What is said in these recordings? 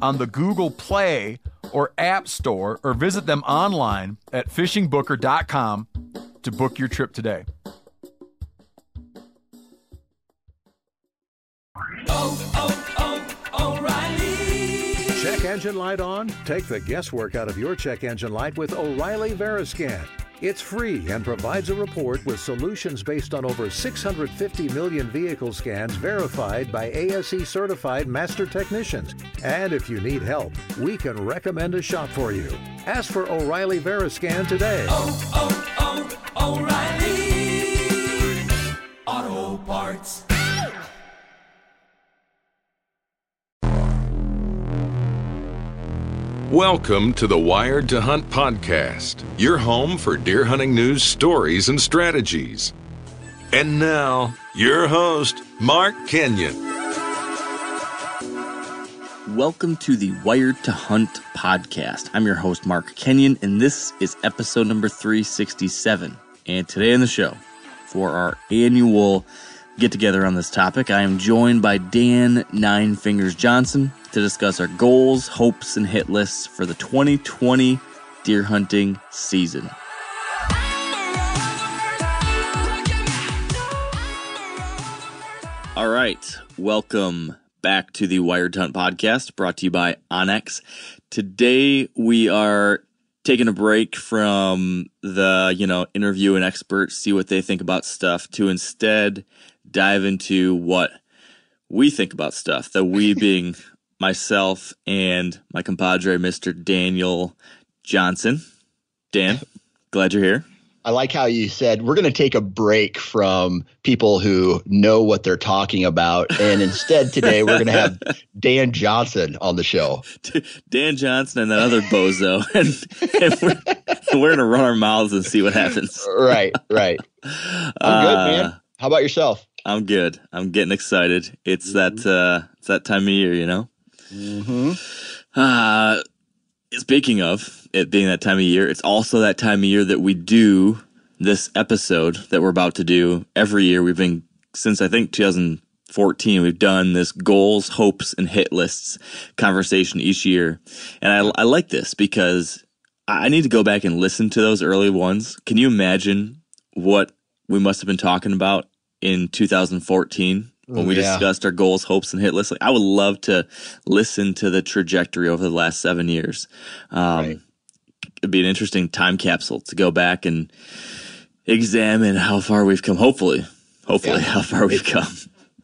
on the Google Play or App Store, or visit them online at fishingbooker.com to book your trip today. O'Reilly. Check engine light on? Take the guesswork out of your check engine light with O'Reilly VeriScan. It's free and provides a report with solutions based on over 650 million vehicle scans verified by ASE-certified master technicians. And if you need help, we can recommend a shop for you. Ask for O'Reilly VeriScan today. O'Reilly Auto Parts. Welcome to the Wired to Hunt podcast, your home for deer hunting news, stories, and strategies. And now, your host, Mark Kenyon. Welcome to the Wired to Hunt podcast. I'm your host, Mark Kenyon, and this is episode number 367. And today on the show, for our annual get-together on this topic, I am joined by Dan Nine Fingers Johnson to discuss our goals, hopes, and hit lists for the 2020 deer hunting season. All right, welcome back to the Wired to Hunt podcast, brought to you by Onyx. Today we are taking a break from the, interview an expert, see what they think about stuff, to instead dive into what we think about stuff, that we being myself and my compadre, Mr. Daniel Johnson. Dan, glad you're here. I like how you said we're going to take a break from people who know what they're talking about. And instead today we're going to have Dan Johnson on the show. Dan Johnson and that other bozo. And we're going to run our mouths and see what happens. Right. I'm good, man. How about yourself? I'm good. I'm getting excited. It's that time of year, Mm-hmm. Speaking of it being that time of year, it's also that time of year that we do this episode that we're about to do every year. We've been, since I think 2014, we've done this goals, hopes, and hit lists conversation each year. And I like this because I need to go back and listen to those early ones. Can you imagine what we must have been talking about in 2014? When we discussed our goals, hopes, and hit lists, I would love to listen to the trajectory over the last 7 years. It'd be an interesting time capsule to go back and examine how far we've come. Hopefully, how far we've come.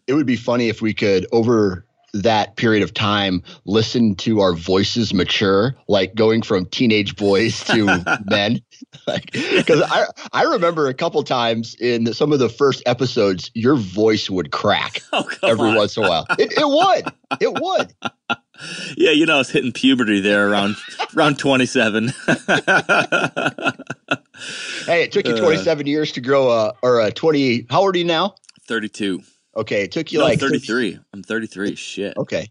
It would be funny if we could, over that period of time, listen to our voices mature, like going from teenage boys to men. Because I remember a couple times in some of the first episodes, your voice would crack once in a while. It would. Yeah, I was hitting puberty there around 27. Hey, it took you 27 years to grow or 20. How old are you now? 32. Okay, it took you 33. I'm 33. Shit. Okay.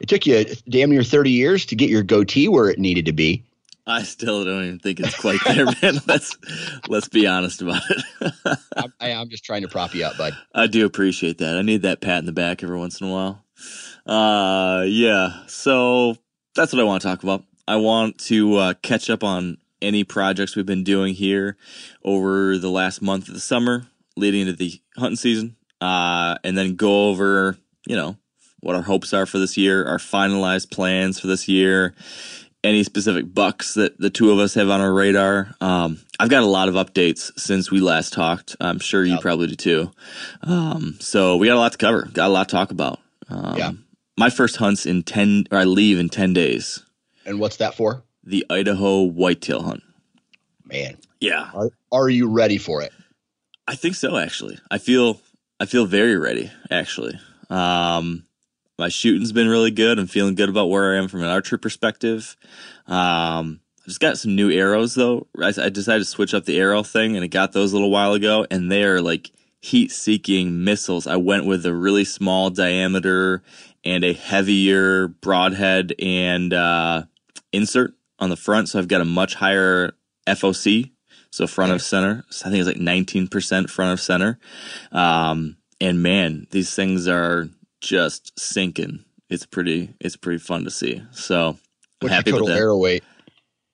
It took you damn near 30 years to get your goatee where it needed to be. I still don't even think it's quite there, man. Let's be honest about it. I'm just trying to prop you up, bud. I do appreciate that. I need that pat in the back every once in a while. So that's what I want to talk about. I want to catch up on any projects we've been doing here over the last month of the summer leading into the hunting season. And then go over, what our hopes are for this year, our finalized plans for this year, any specific bucks that the two of us have on our radar. I've got a lot of updates since we last talked. I'm sure you probably do too. So we got a lot to cover, got a lot to talk about. My first hunt's I leave in 10 days. And what's that for? The Idaho whitetail hunt. Man. Yeah. Are you ready for it? I think so, actually. I feel very ready, actually. My shooting's been really good. I'm feeling good about where I am from an archer perspective. I just got some new arrows, though. I decided to switch up the arrow thing, and I got those a little while ago, and they are, like, heat-seeking missiles. I went with a really small diameter and a heavier broadhead and insert on the front, so I've got a much higher FOC, so front of center. So I think it's like 19% front of center. And, man, these things are just sinking. It's pretty fun to see. So I'm happy with that. What's your total arrow weight?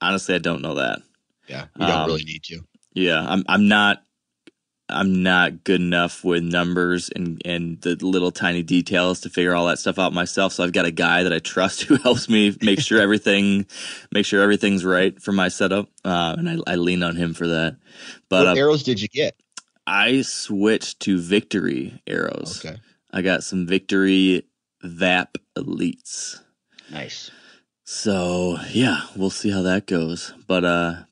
Honestly, I don't know that. Yeah, we don't really need to. Yeah, I'm not good enough with numbers and the little tiny details to figure all that stuff out myself. So I've got a guy that I trust who helps me make sure everything's right for my setup. And I lean on him for that. But what arrows did you get? I switched to Victory arrows. Okay. I got some Victory VAP Elites. Nice. So yeah, we'll see how that goes. But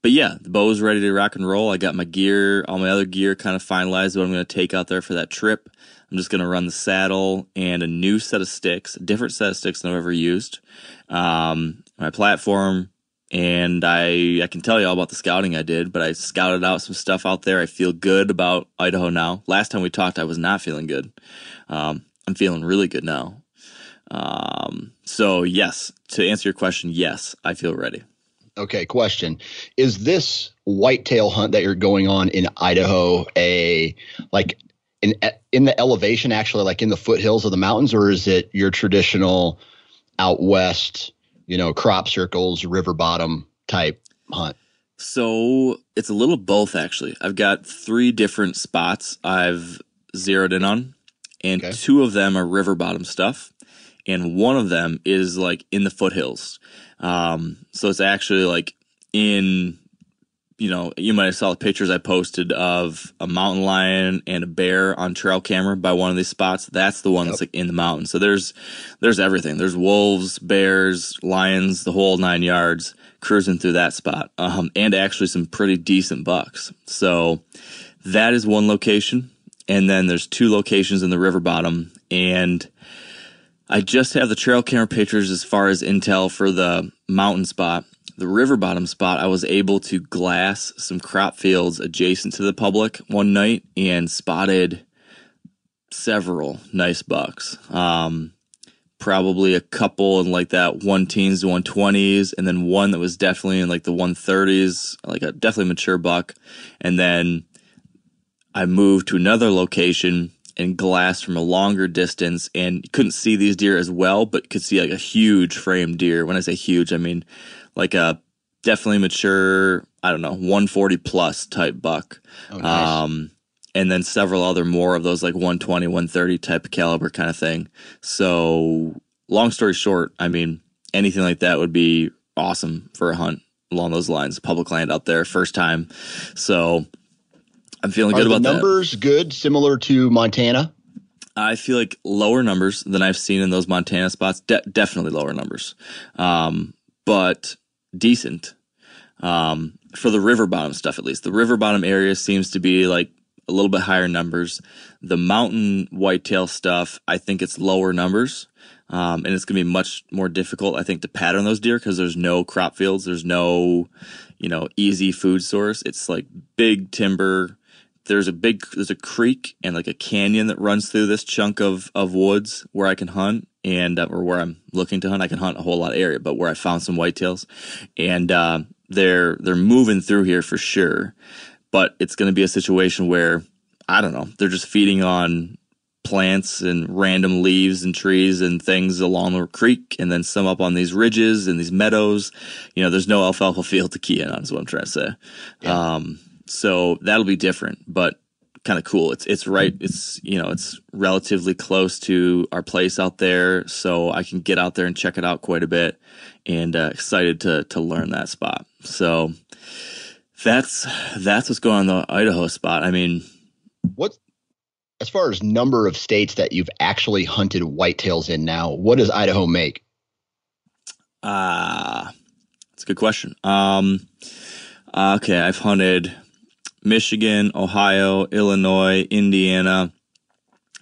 yeah, the bow's ready to rock and roll. I got my gear, all my other gear kind of finalized what I'm going to take out there for that trip. I'm just going to run the saddle and a new set of sticks, a different set of sticks than I've ever used. My platform, and I can tell you all about the scouting I did, but I scouted out some stuff out there. I feel good about Idaho now. Last time we talked, I was not feeling good. I'm feeling really good now. So yes, to answer your question, yes, I feel ready. Okay. Question. Is this whitetail hunt that you're going on in Idaho, in the elevation, actually, like in the foothills of the mountains, or is it your traditional out west, crop circles, river bottom type hunt? So it's a little both, actually. I've got three different spots I've zeroed in on, and two of them are river bottom stuff. And one of them is like in the foothills. So it's actually like in, you might have saw the pictures I posted of a mountain lion and a bear on trail camera by one of these spots. That's the one that's like in the mountain. So there's everything. There's wolves, bears, lions, the whole 9 yards cruising through that spot. And actually some pretty decent bucks. So that is one location. And then there's two locations in the river bottom, and I just have the trail camera pictures as far as intel for the mountain spot. The river bottom spot, I was able to glass some crop fields adjacent to the public one night and spotted several nice bucks. Probably a couple in like that 110s to 120s, and then one that was definitely in like the 130s, like a definitely mature buck. And then I moved to another location and glass from a longer distance, and couldn't see these deer as well, but could see like a huge frame deer. When I say huge, I mean like a definitely mature, 140 plus type buck. Oh, nice. And then several other more of those like 120, 130 type of caliber kind of thing. So long story short, anything like that would be awesome for a hunt along those lines, public land out there, first time. So I'm feeling good about that. Are the numbers good, similar to Montana? I feel like lower numbers than I've seen in those Montana spots. Definitely lower numbers, but decent for the river bottom stuff, at least. The river bottom area seems to be like a little bit higher numbers. The mountain whitetail stuff, I think it's lower numbers, and it's going to be much more difficult, I think, to pattern those deer because there's no crop fields. There's no, easy food source. It's like big timber. There's a creek and like a canyon that runs through this chunk of woods where I can hunt, and or where I'm looking to hunt. I can hunt a whole lot of area, but where I found some whitetails, and they're moving through here for sure. But it's going to be a situation where they're just feeding on plants and random leaves and trees and things along the creek, and then some up on these ridges and these meadows. There's no alfalfa field to key in on, is what I'm trying to say. Yeah. So that'll be different, but kind of cool. It's right. It's relatively close to our place out there, so I can get out there and check it out quite a bit, and excited to learn that spot. So that's what's going on in the Idaho spot. What, as far as number of states that you've actually hunted whitetails in now, what does Idaho make? That's a good question. Okay, I've hunted Michigan, Ohio, Illinois, Indiana,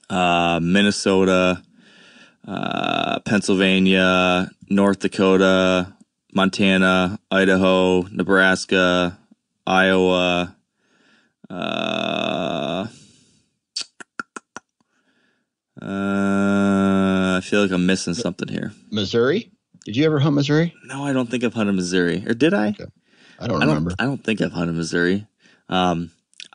Minnesota, Pennsylvania, North Dakota, Montana, Idaho, Nebraska, Iowa, I feel like I'm missing something here. Missouri? Did you ever hunt Missouri? No, I don't think I've hunted Missouri. Or did I? Okay. I don't remember. I don't think I've hunted Missouri. I'm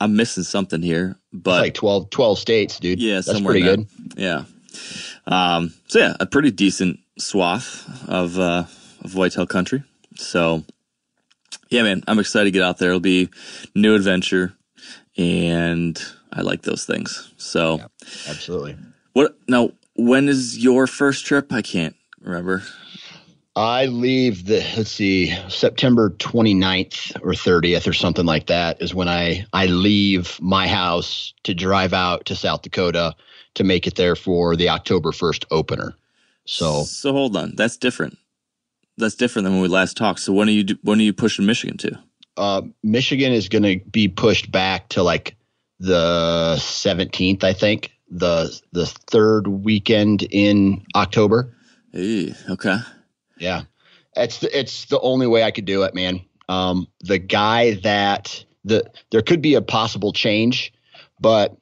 missing something here, but it's like 12 states, dude. Yeah, that's pretty good. Yeah. So yeah, a pretty decent swath of whitetail country. So yeah, man, I'm excited to get out there. It'll be new adventure, and I like those things. So yeah, absolutely. What now? When is your first trip? I can't remember. I leave September 29th or 30th or something like that is when I leave my house to drive out to South Dakota to make it there for the October 1st opener. So hold on. That's different. That's different than when we last talked. So when are you pushing Michigan to? Michigan is going to be pushed back to like the 17th, I think, the third weekend in October. Hey, okay. Yeah, it's the only way I could do it, man. The guy that there could be a possible change, but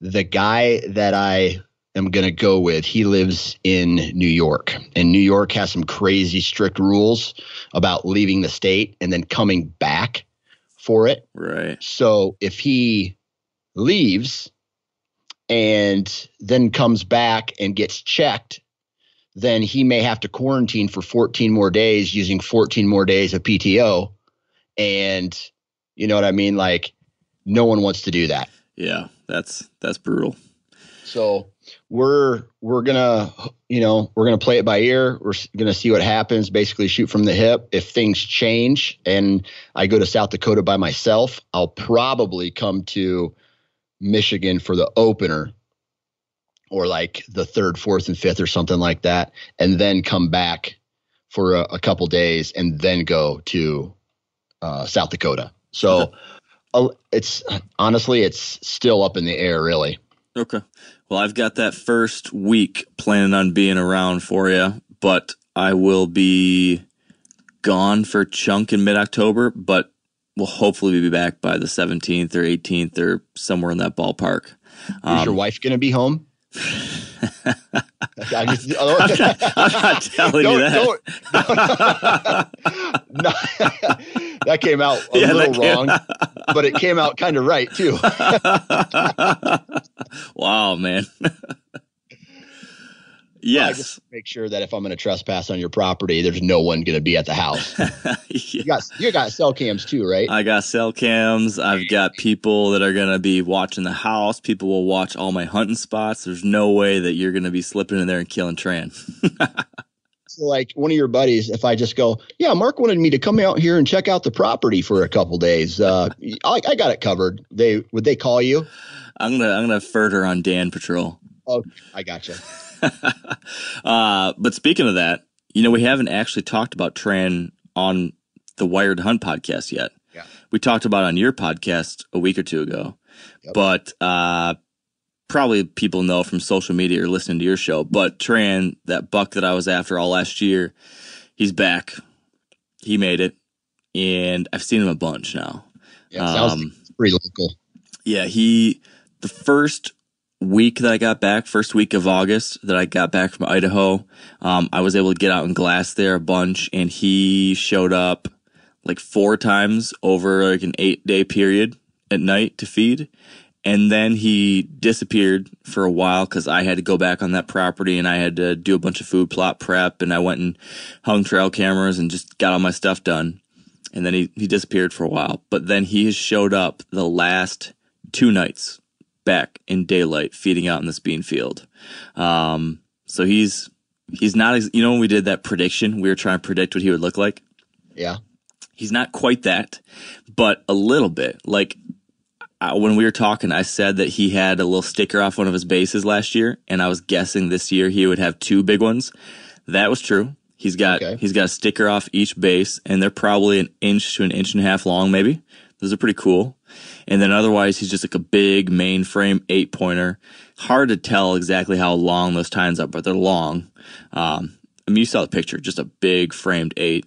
the guy that I am going to go with, he lives in New York, and New York has some crazy strict rules about leaving the state and then coming back for it. Right. So if he leaves and then comes back and gets checked, then he may have to quarantine for 14 more days using 14 more days of PTO. And you know what I mean? Like, no one wants to do that. Yeah, that's brutal. So we're gonna, we're gonna play it by ear. We're gonna see what happens, basically shoot from the hip. If things change and I go to South Dakota by myself, I'll probably come to Michigan for the opener, or like the 3rd, 4th, and 5th or something like that, and then come back for a couple days and then go to South Dakota. So it's honestly, it's still up in the air, really. Okay. Well, I've got that first week planning on being around for you, but I will be gone for chunk in mid-October, but we'll hopefully be back by the 17th or 18th or somewhere in that ballpark. Is your wife going to be home? I'm not telling you that. No. That came out a little wrong, but it came out kind of right too. Wow, man. Yes. Well, I just make sure that if I'm going to trespass on your property, there's no one going to be at the house. Yes. You got cell cams too, right? I got cell cams. I've got people that are going to be watching the house. People will watch all my hunting spots. There's no way that you're going to be slipping in there and killing Tran. So like one of your buddies, if I just go, yeah, Mark wanted me to come out here and check out the property for a couple days. I got it covered. Would they call you? I'm gonna further on Dan Patrol. Oh, I gotcha. But speaking of that, we haven't actually talked about Tran on the Wired Hunt podcast yet. Yeah. We talked about it on your podcast a week or two ago, yep. But probably people know from social media or listening to your show, but Tran, that buck that I was after all last year, he's back. He made it, and I've seen him a bunch now. Yeah, sounds pretty local. Yeah, the first week that I got back, first week of August that I got back from Idaho, I was able to get out in glass there a bunch, and he showed up like 4 times over like an 8-day period at night to feed. And then he disappeared for a while because I had to go back on that property and I had to do a bunch of food plot prep, and I went and hung trail cameras and just got all my stuff done. And then he disappeared for a while, but then he has showed up the last 2 nights back in daylight feeding out in this bean field. So he's not, when we did that prediction, we were trying to predict what he would look like. Yeah. He's not quite that, but a little bit. Like when we were talking, I said that he had a little sticker off one of his bases last year, and I was guessing this year he would have 2 big ones. That was true. He's got a sticker off each base, and they're probably 1 inch to 1.5 inches long maybe. Those are pretty cool. And then otherwise, he's just like a big mainframe 8-pointer. Hard to tell exactly how long those tines are, but they're long. I mean, you saw the picture, just a big framed 8,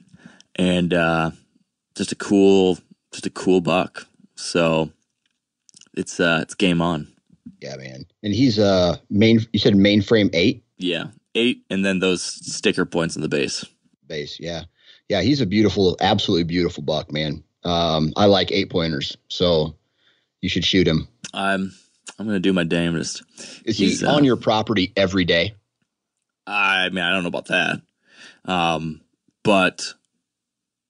and just a cool buck. So it's game on. Yeah, man. And he's you said mainframe 8? Yeah, 8, and then those sticker points in the base. Base, yeah. Yeah, he's a beautiful, absolutely beautiful buck, man. I like 8-pointers, so you should shoot him. I'm going to do my damnedest. Is he on your property every day? I mean, I don't know about that. But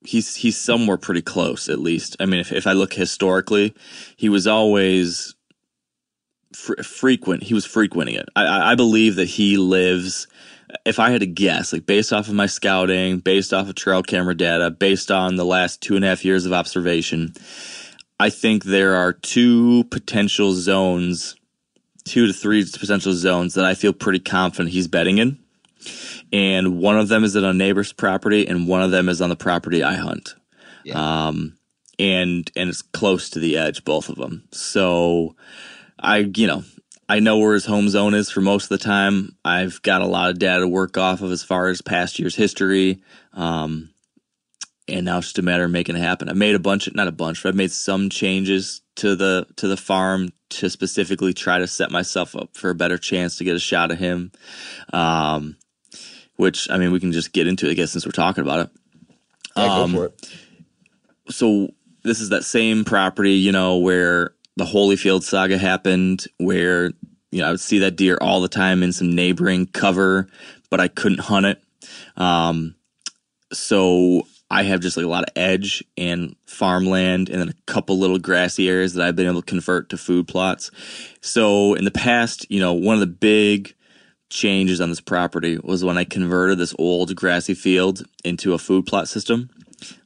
he's somewhere pretty close, at least. I mean, if I look historically, he was always frequent. He was frequenting it. I believe that he lives, if I had to guess, like based off of my scouting, based off of trail camera data, based on the last 2.5 years of observation, I think there are 2 to 3 potential zones that I feel pretty confident he's bedding in. And one of them is on a neighbor's property, and one of them is on the property I hunt. Yeah. And it's close to the edge, both of them. So I know where his home zone is for most of the time. I've got a lot of data to work off of as far as past year's history. And now it's just a matter of making it happen. I've made I've made some changes to the farm to specifically try to set myself up for a better chance to get a shot at him. Which, I mean, we can just get into it, I guess, since we're talking about it. Yeah, go for it. So this is that same property, where the Holyfield saga happened, where, I would see that deer all the time in some neighboring cover, but I couldn't hunt it. So I have just like a lot of edge and farmland, and then a couple little grassy areas that I've been able to convert to food plots. So in the past, one of the big changes on this property was when I converted this old grassy field into a food plot system.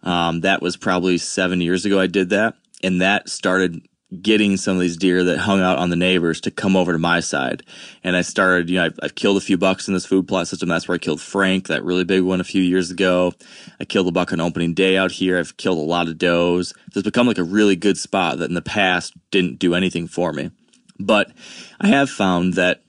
That was probably 7 years ago I did that, and that started getting some of these deer that hung out on the neighbors to come over to my side. And I started, I've killed a few bucks in this food plot system. That's where I killed Frank, that really big one a few years ago. I killed a buck on opening day out here. I've killed a lot of does. So it's become like a really good spot that in the past didn't do anything for me. But I have found that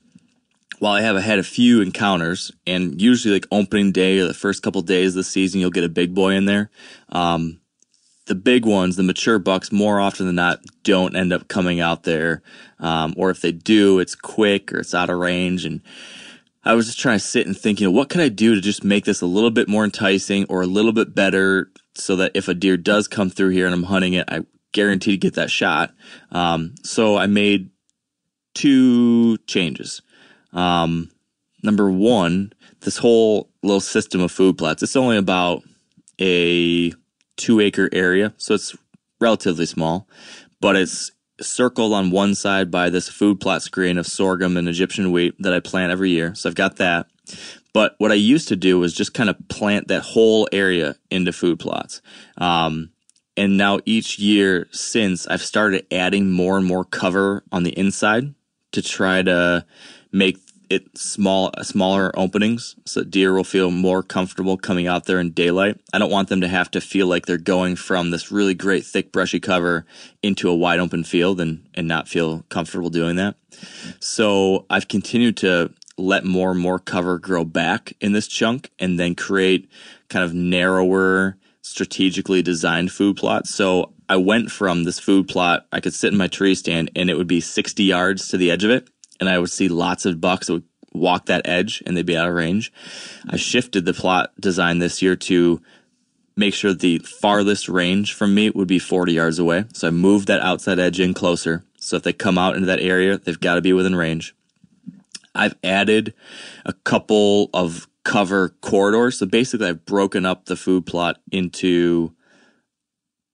while I have had a few encounters, and usually like opening day or the first couple of days of the season, you'll get a big boy in there. The big ones, the mature bucks, more often than not, don't end up coming out there. Or if they do, it's quick or it's out of range. And I was just trying to sit and think, what can I do to just make this a little bit more enticing or a little bit better so that if a deer does come through here and I'm hunting it, I guarantee to get that shot. So I made 2 changes. Number one, this whole little system of food plots, it's only about a 2-acre area, so it's relatively small, but it's circled on one side by this food plot screen of sorghum and Egyptian wheat that I plant every year. So I've got that. But what I used to do was just kind of plant that whole area into food plots. And now each year since, I've started adding more and more cover on the inside to try to make it smaller openings so that deer will feel more comfortable coming out there in daylight. I don't want them to have to feel like they're going from this really great thick brushy cover into a wide open field and not feel comfortable doing that. So I've continued to let more and more cover grow back in this chunk and then create kind of narrower, strategically designed food plots. So I went from this food plot, I could sit in my tree stand and it would be 60 yards to the edge of it. And I would see lots of bucks that would walk that edge and they'd be out of range. I shifted the plot design this year to make sure the farthest range from me would be 40 yards away. So I moved that outside edge in closer. So if they come out into that area, they've got to be within range. I've added a couple of cover corridors. So basically I've broken up the food plot into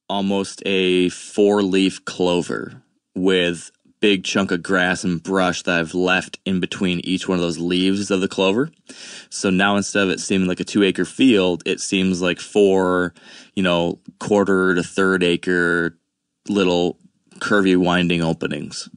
almost a 4-leaf clover with big chunk of grass and brush that I've left in between each one of those leaves of the clover. So now instead of it seeming like a 2-acre field, it seems like 4, 1/4 to 1/3 acre little curvy winding openings.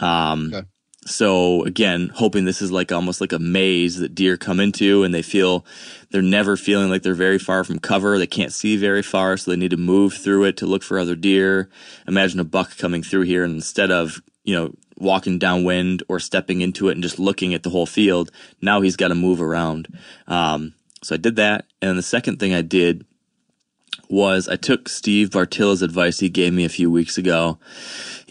Okay. So again, hoping this is like almost like a maze that deer come into, and they feel they're never feeling like they're very far from cover. They can't see very far, so they need to move through it to look for other deer. Imagine a buck coming through here, and instead of, you know, walking downwind or stepping into it and just looking at the whole field, now he's got to move around. So I did that. And the second thing I did was I took Steve Bartilla's advice he gave me a few weeks ago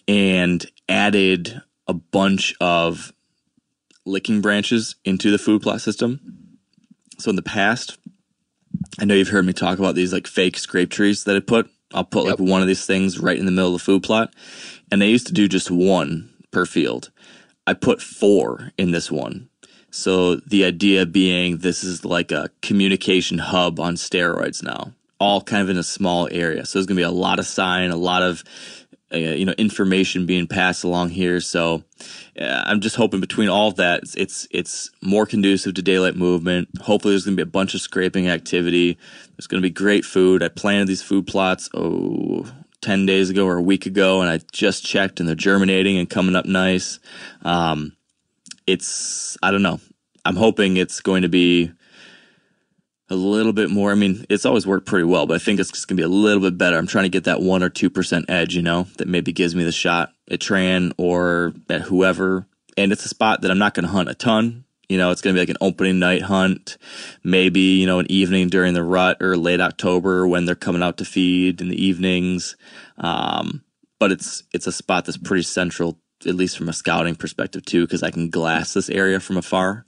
and added a bunch of licking branches into the food plot system. So in the past, I know you've heard me talk about these like fake scrape trees that I put. I'll put like one of these things right in the middle of the food plot. And they used to do just one per field. I put four in this one. So the idea being this is like a communication hub on steroids now, all kind of in a small area. So there's going to be a lot of sign, a lot of information being passed along here. So I'm just hoping between all of that, it's more conducive to daylight movement. Hopefully there's going to be a bunch of scraping activity. There's going to be great food. I planted these food plots 10 days ago or a week ago, and I just checked, and they're germinating and coming up nice. I don't know. I'm hoping it's going to be a little bit more. I mean, it's always worked pretty well, but I think it's just going to be a little bit better. I'm trying to get that 1% or 2% edge, you know, that maybe gives me the shot at Tran or at whoever. And it's a spot that I'm not going to hunt a ton. You know, it's going to be like an opening night hunt, maybe, you know, an evening during the rut or late October when they're coming out to feed in the evenings. But it's a spot that's pretty central, at least from a scouting perspective too, because I can glass this area from afar.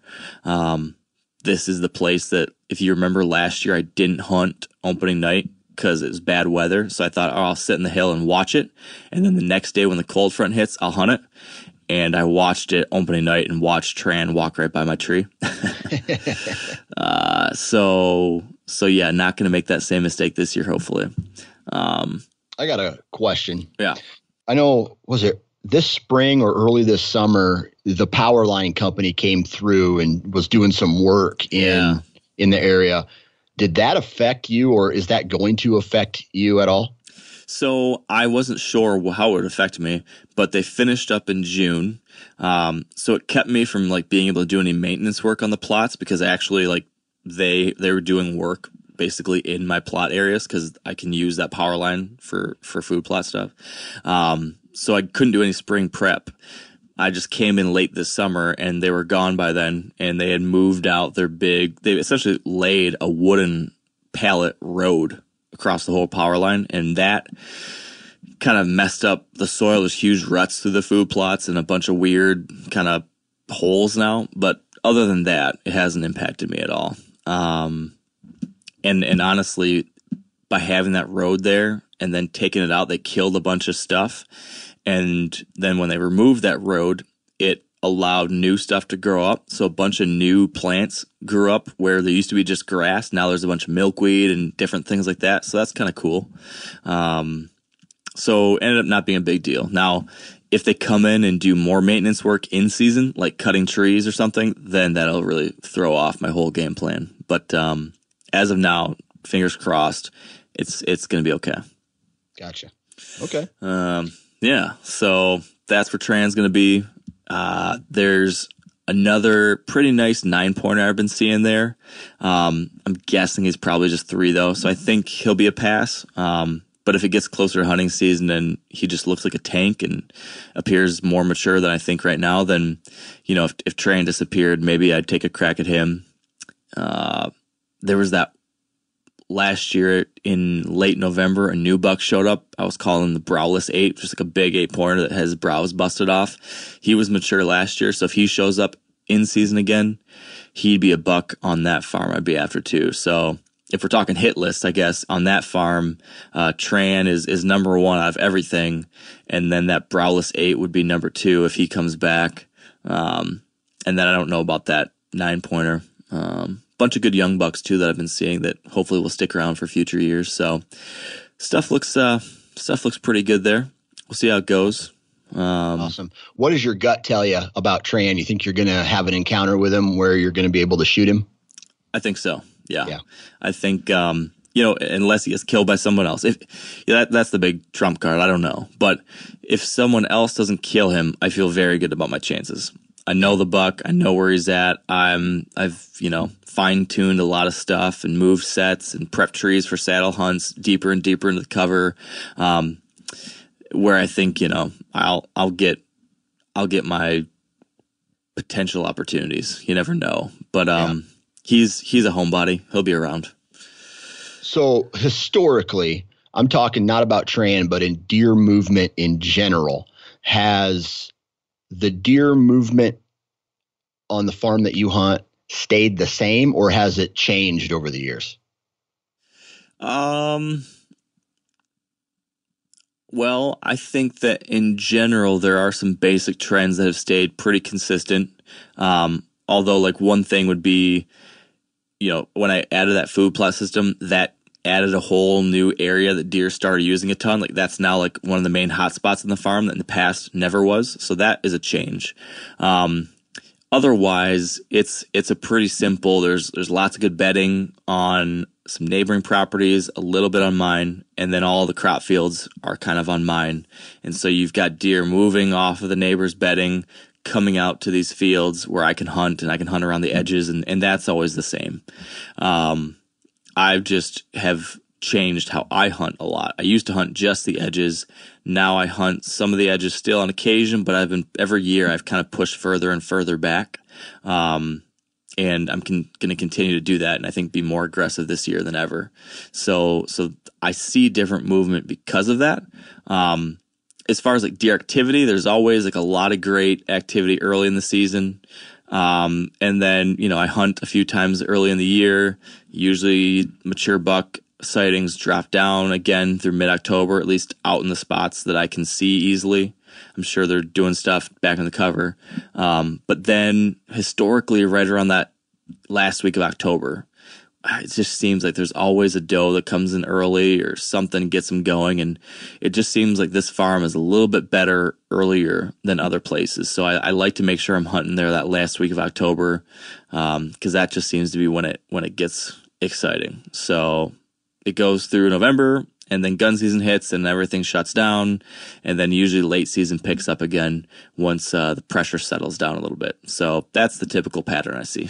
This is the place that, if you remember last year, I didn't hunt opening night because it was bad weather. So I thought, oh, I'll sit in the hill and watch it. And then the next day when the cold front hits, I'll hunt it. And I watched it opening night and watched Tran walk right by my tree. So yeah, not going to make that same mistake this year, hopefully. I got a question. Yeah. I know, was it this spring or early this summer, the power line company came through and was doing some work in the area. Did that affect you, or is that going to affect you at all? So I wasn't sure how it would affect me, but they finished up in June. So it kept me from like being able to do any maintenance work on the plots, because actually like they were doing work basically in my plot areas, because I can use that power line for food plot stuff. So I couldn't do any spring prep. I just came in late this summer, and they were gone by then, and they had moved out their big – they essentially laid a wooden pallet road across the whole power line, and that kind of messed up the soil. There's huge ruts through the food plots and a bunch of weird kind of holes now. But other than that, it hasn't impacted me at all. And honestly, by having that road there and then taking it out, they killed a bunch of stuff. And then when they removed that road, it allowed new stuff to grow up. So a bunch of new plants grew up where there used to be just grass. Now there's a bunch of milkweed and different things like that. So that's kind of cool. So ended up not being a big deal. Now, if they come in and do more maintenance work in season, like cutting trees or something, then that'll really throw off my whole game plan. But as of now, fingers crossed, it's going to be okay. Gotcha. Okay. Yeah, so that's where Tran's going to be. There's another pretty nice 9-pointer I've been seeing there. I'm guessing he's probably just 3, though, so I think he'll be a pass. But if it gets closer to hunting season and he just looks like a tank and appears more mature than I think right now, then, you know, if Tran disappeared, maybe I'd take a crack at him. There was that last year in late November, a new buck showed up. I was calling the browless ape, just like a big 8-pointer that has brows busted off. He was mature last year, so if he shows up in season again, he'd be a buck on that farm I'd be after too. So if we're talking hit list, I guess, on that farm, Tran is number 1 out of everything. And then that browless ape would be number 2 if he comes back. And then I don't know about that 9-pointer. Bunch of good young bucks too that I've been seeing that hopefully will stick around for future years. So stuff looks pretty good there. We'll see how it goes. Awesome. What does your gut tell you about Tran? You think you're going to have an encounter with him where you're going to be able to shoot him? I think so. Yeah. I think you know, unless he gets killed by someone else. If that's the big trump card, I don't know. But if someone else doesn't kill him, I feel very good about my chances. I know the buck. I know where he's at. I've, you know, fine-tuned a lot of stuff and moved sets and prep trees for saddle hunts deeper and deeper into the cover, where I think, you know, I'll get my potential opportunities. You never know, but he's a homebody. He'll be around. So historically, I'm talking not about Tran, but in deer movement in general, has the deer movement on the farm that you hunt stayed the same, or has it changed over the years? Well, I think that in general, there are some basic trends that have stayed pretty consistent. Although like one thing would be, you know, when I added that food plot system, that added a whole new area that deer started using a ton. Like that's now like one of the main hotspots in the farm that in the past never was. So that is a change. Otherwise it's a pretty simple, there's lots of good bedding on some neighboring properties, a little bit on mine, and then all the crop fields are kind of on mine. And so you've got deer moving off of the neighbor's bedding, coming out to these fields where I can hunt, and I can hunt around the edges. And that's always the same. I've just have changed how I hunt a lot. I used to hunt just the edges. Now I hunt some of the edges still on occasion, but every year I've kind of pushed further and further back. And I'm going to continue to do that, and I think be more aggressive this year than ever. So I see different movement because of that. As far as like deer activity, there's always like a lot of great activity early in the season. And then, you know, I hunt a few times early in the year. Usually mature buck sightings drop down again through mid-October, at least out in the spots that I can see easily. I'm sure they're doing stuff back on the cover. But then historically, right around that last week of October, it just seems like there's always a doe that comes in early or something gets them going. And it just seems like this farm is a little bit better earlier than other places. So I like to make sure I'm hunting there that last week of October, because that just seems to be when it gets exciting. So it goes through November, and then gun season hits and everything shuts down. And then usually late season picks up again once the pressure settles down a little bit. So that's the typical pattern I see.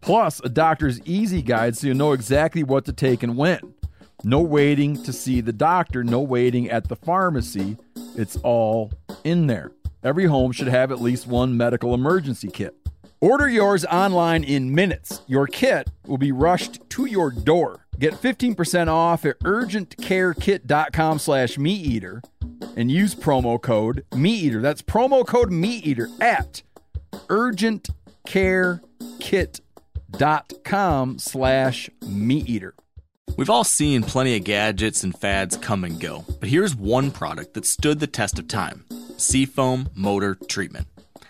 Plus, a doctor's easy guide so you know exactly what to take and when. No waiting to see the doctor, no waiting at the pharmacy. It's all in there. Every home should have at least one medical emergency kit. Order yours online in minutes. Your kit will be rushed to your door. Get 15% off at urgentcarekit.com/meateater. And use promo code MeatEater. That's promo code MeatEater at urgentcarekit.com/MeatEater. We've all seen plenty of gadgets and fads come and go, but here's one product that stood the test of time: Seafoam Motor Treatment.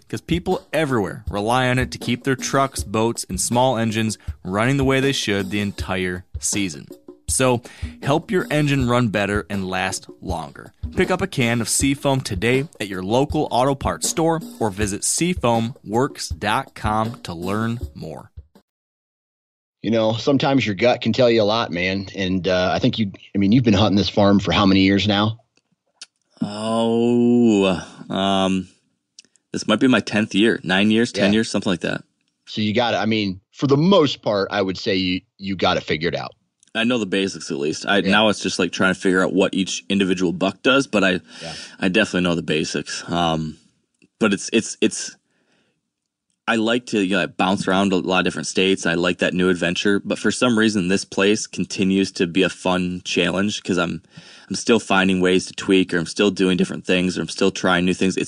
because people everywhere rely on it to keep their trucks, boats, and small engines running the way they should the entire season. So help your engine run better and last longer. Pick up a can of Seafoam today at your local auto parts store or visit SeafoamWorks.com to learn more. You know, sometimes your gut can tell you a lot, man. And I think you've been hunting this farm for how many years now? This might be my 10th year, 9 years, 10 years, something like that. So you got it. I mean, for the most part, I would say you got it figured out. I know the basics at least. Now it's just like trying to figure out what each individual buck does, but I definitely know the basics. But it's I like to bounce around a lot of different states. I like that new adventure, but for some reason, this place continues to be a fun challenge because I'm still finding ways to tweak, or I'm still doing different things, or I'm still trying new things.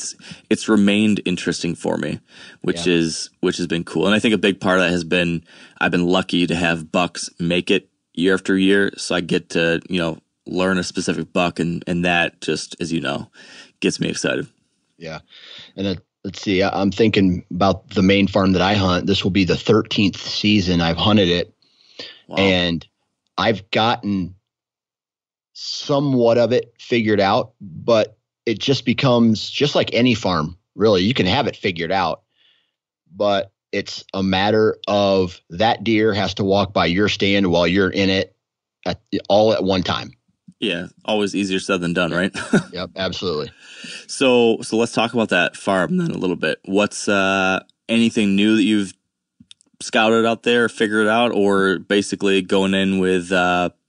It's remained interesting for me, which has been cool. And I think a big part of that has been I've been lucky to have bucks make it year after year, so I get to learn a specific buck, and that just, as you know, gets me excited. Yeah, and let's see. I'm thinking about the main farm that I hunt. This will be the 13th season I've hunted it. Wow. And I've gotten somewhat of it figured out, but it just becomes just like any farm, really. You can have it figured out, but it's a matter of that deer has to walk by your stand while you're in it all at one time. Yeah, always easier said than done, right? Yep, absolutely. So let's talk about that farm then a little bit. What's anything new that you've scouted out there, figured out, or basically going in with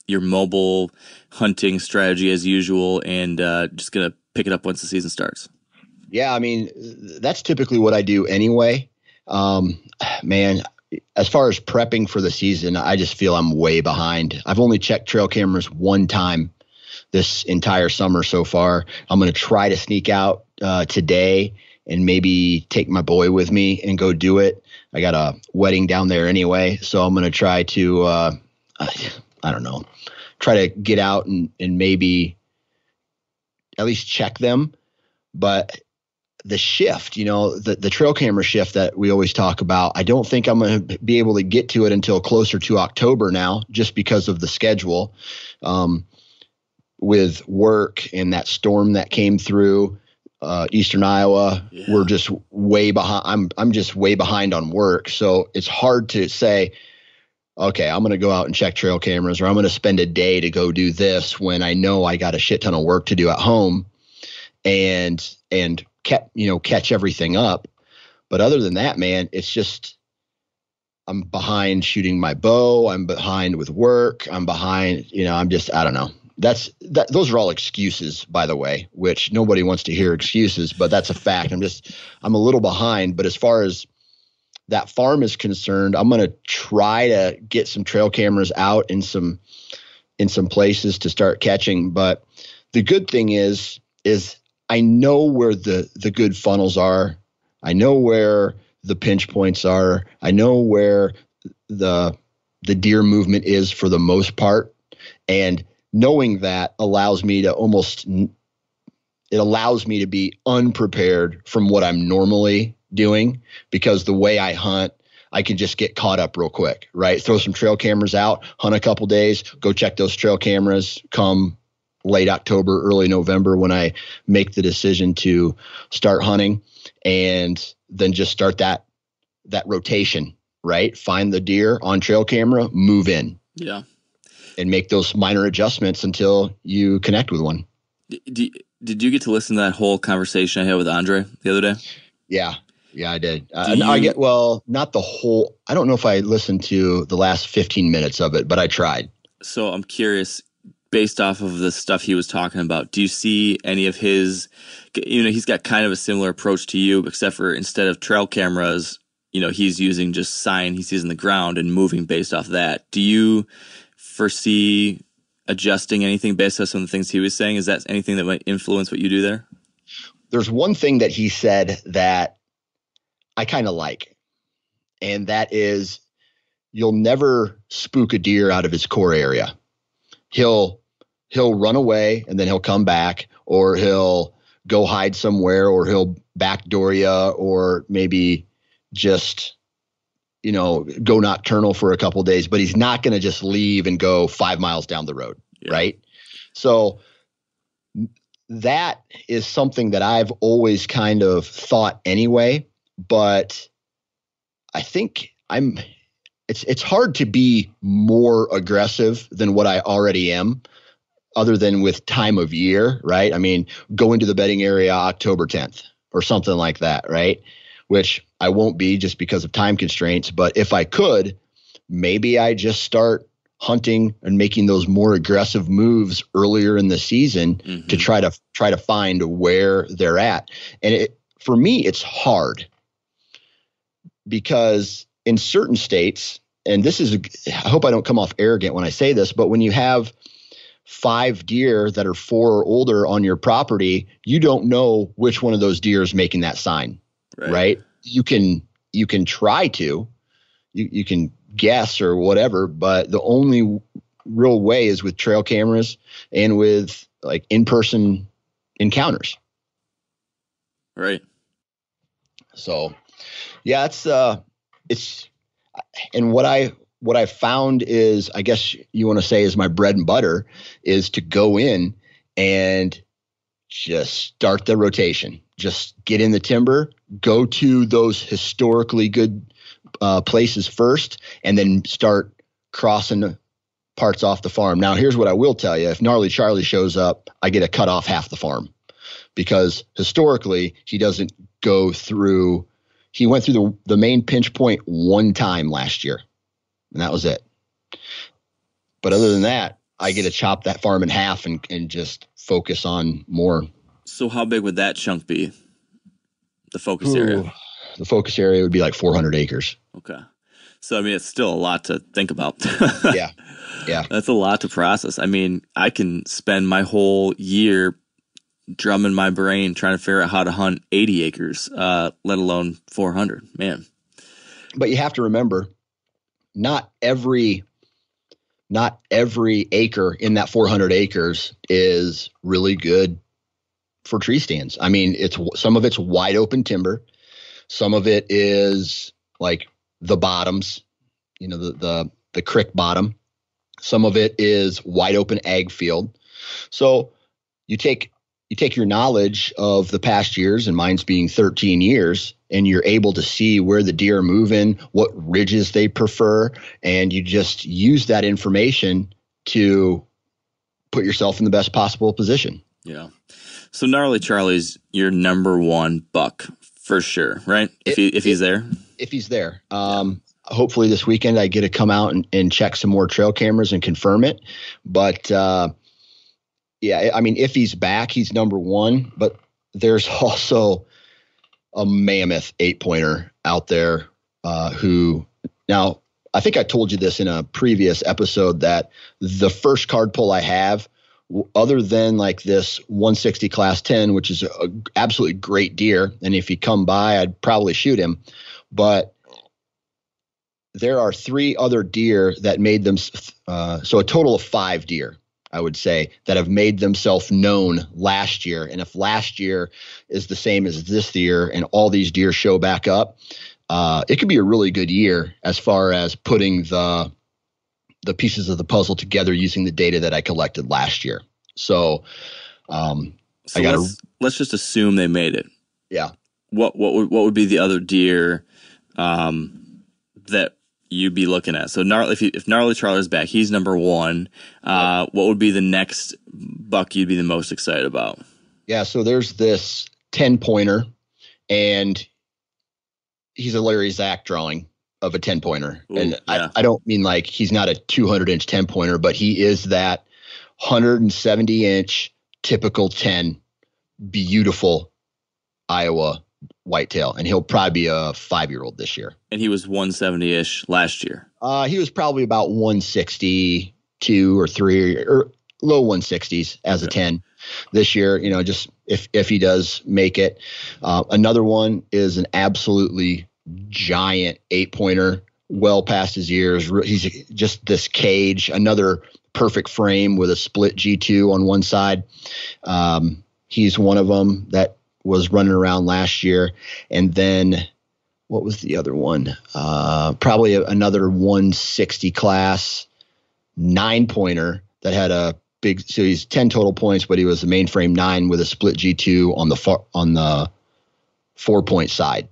your mobile hunting strategy as usual and just going to pick it up once the season starts? Yeah, I mean, that's typically what I do anyway. Man, as far as prepping for the season, I just feel I'm way behind. I've only checked trail cameras one time this entire summer so far. I'm going to try to sneak out today and maybe take my boy with me and go do it. I got a wedding down there anyway, so I'm going to try to, I don't know, try to get out and maybe at least check them. But the shift, the trail camera shift that we always talk about, I don't think I'm going to be able to get to it until closer to October now, just because of the schedule. With work and that storm that came through Eastern Iowa, We're just way behind. I'm just way behind on work. So it's hard to say, okay, I'm going to go out and check trail cameras, or I'm going to spend a day to go do this when I know I got a shit ton of work to do at home and catch everything up. But other than that, man, it's just, I'm behind shooting my bow. I'm behind with work. I'm behind, I'm just, I don't know. Those are all excuses, by the way, which nobody wants to hear excuses, but that's a fact. I'm a little behind, but as far as that farm is concerned, I'm going to try to get some trail cameras out in some places to start catching. But the good thing is I know where the good funnels are. I know where the pinch points are. I know where the deer movement is for the most part. And knowing that allows me to be unprepared from what I'm normally doing, because the way I hunt, I can just get caught up real quick, right? Throw some trail cameras out, hunt a couple days, go check those trail cameras come late October, early November, when I make the decision to start hunting, and then just start that rotation, right? Find the deer on trail camera, move in. Yeah. And make those minor adjustments until you connect with one. Did you get to listen to that whole conversation I had with Andre the other day? Yeah, I did. Not the whole. I don't know if I listened to the last 15 minutes of it, but I tried. So I'm curious, based off of the stuff he was talking about, do you see any of his? He's got kind of a similar approach to you, except for instead of trail cameras, he's using just sign he sees in the ground and moving based off that. Do you foresee adjusting anything based on some of the things he was saying? Is that anything that might influence what you do there? There's one thing that he said that I kind of like, and that is you'll never spook a deer out of his core area. He'll run away and then he'll come back, or he'll go hide somewhere, or he'll backdoor you, or maybe just go nocturnal for a couple of days, but he's not going to just leave and go 5 miles down the road. Yeah. Right. So that is something that I've always kind of thought anyway, but I think it's hard to be more aggressive than what I already am, other than with time of year, right? I mean, go into the bedding area October 10th or something like that, right? Which I won't be just because of time constraints. But if I could, maybe I just start hunting and making those more aggressive moves earlier in the season to try to find where they're at. And for me, it's hard because in certain states, and this is, I hope I don't come off arrogant when I say this, but when you have 5 deer that are 4 or older on your property, you don't know which one of those deer is making that sign, right? You can try to, you can guess or whatever, but the only real way is with trail cameras and with like in-person encounters. Right. So yeah, it's, and what I found is, I guess you want to say is my bread and butter is to go in and just start the rotation, just get in the timber, go to those historically good places first, and then start crossing parts off the farm. Now, here's what I will tell you. If Gnarly Charlie shows up, I get to cut off half the farm because historically he doesn't go through. He went through the main pinch point one time last year, and that was it. But other than that, I get to chop that farm in half and just focus on more. So how big would that chunk be? The focus area? The focus area would be like 400 acres. Okay. So, I mean, it's still a lot to think about. Yeah. Yeah. That's a lot to process. I mean, I can spend my whole year drumming my brain trying to figure out how to hunt 80 acres, let alone 400. Man. But you have to remember, not every acre in that 400 acres is really good for tree stands. I mean, some of it's wide open timber. Some of it is like the bottoms, you know, the creek bottom. Some of it is wide open ag field. So you take your knowledge of the past years, and mine's being 13 years, and you're able to see where the deer are moving, what ridges they prefer, and you just use that information to put yourself in the best possible position. Yeah. So Gnarly Charlie's your number one buck for sure, right? If he's there. Hopefully this weekend I get to come out and check some more trail cameras and confirm it. But yeah, I mean, if he's back, he's number one. But there's also a mammoth 8-pointer out there who – now, I think I told you this in a previous episode that the first card pull I have, other than like this 160 class 10, which is an absolutely great deer, and if he come by, I'd probably shoot him. But there are 3 other deer that made them so a total of 5 deer, I would say, that have made themselves known last year. And if last year is the same as this year and all these deer show back up, it could be a really good year as far as putting the pieces of the puzzle together using the data that I collected last year. So, let's just assume they made it. Yeah. What would be the other deer that you'd be looking at? So if Gnarly Charlie's back, he's number one. What would be the next buck you'd be the most excited about? Yeah, so there's this 10-pointer, and he's a Larry Zach drawing of a 10-pointer. Ooh, and yeah. I don't mean like he's not a 200-inch 10-pointer, but he is that 170-inch typical 10, beautiful Iowa whitetail, and he'll probably be a 5-year-old this year. And he was 170-ish last year. He was probably about 162 or 3 or low 160s as a 10 this year. You know, just if he does make it. Another one is an absolutely giant 8-pointer, well past his years. He's just this cage, another perfect frame with a split G2 on one side. He's one of them that was running around last year. And then what was the other one? Probably another 160 class 9-pointer that had a big, so he's 10 total points, but he was the mainframe 9 with a split G2 on the 4 point side.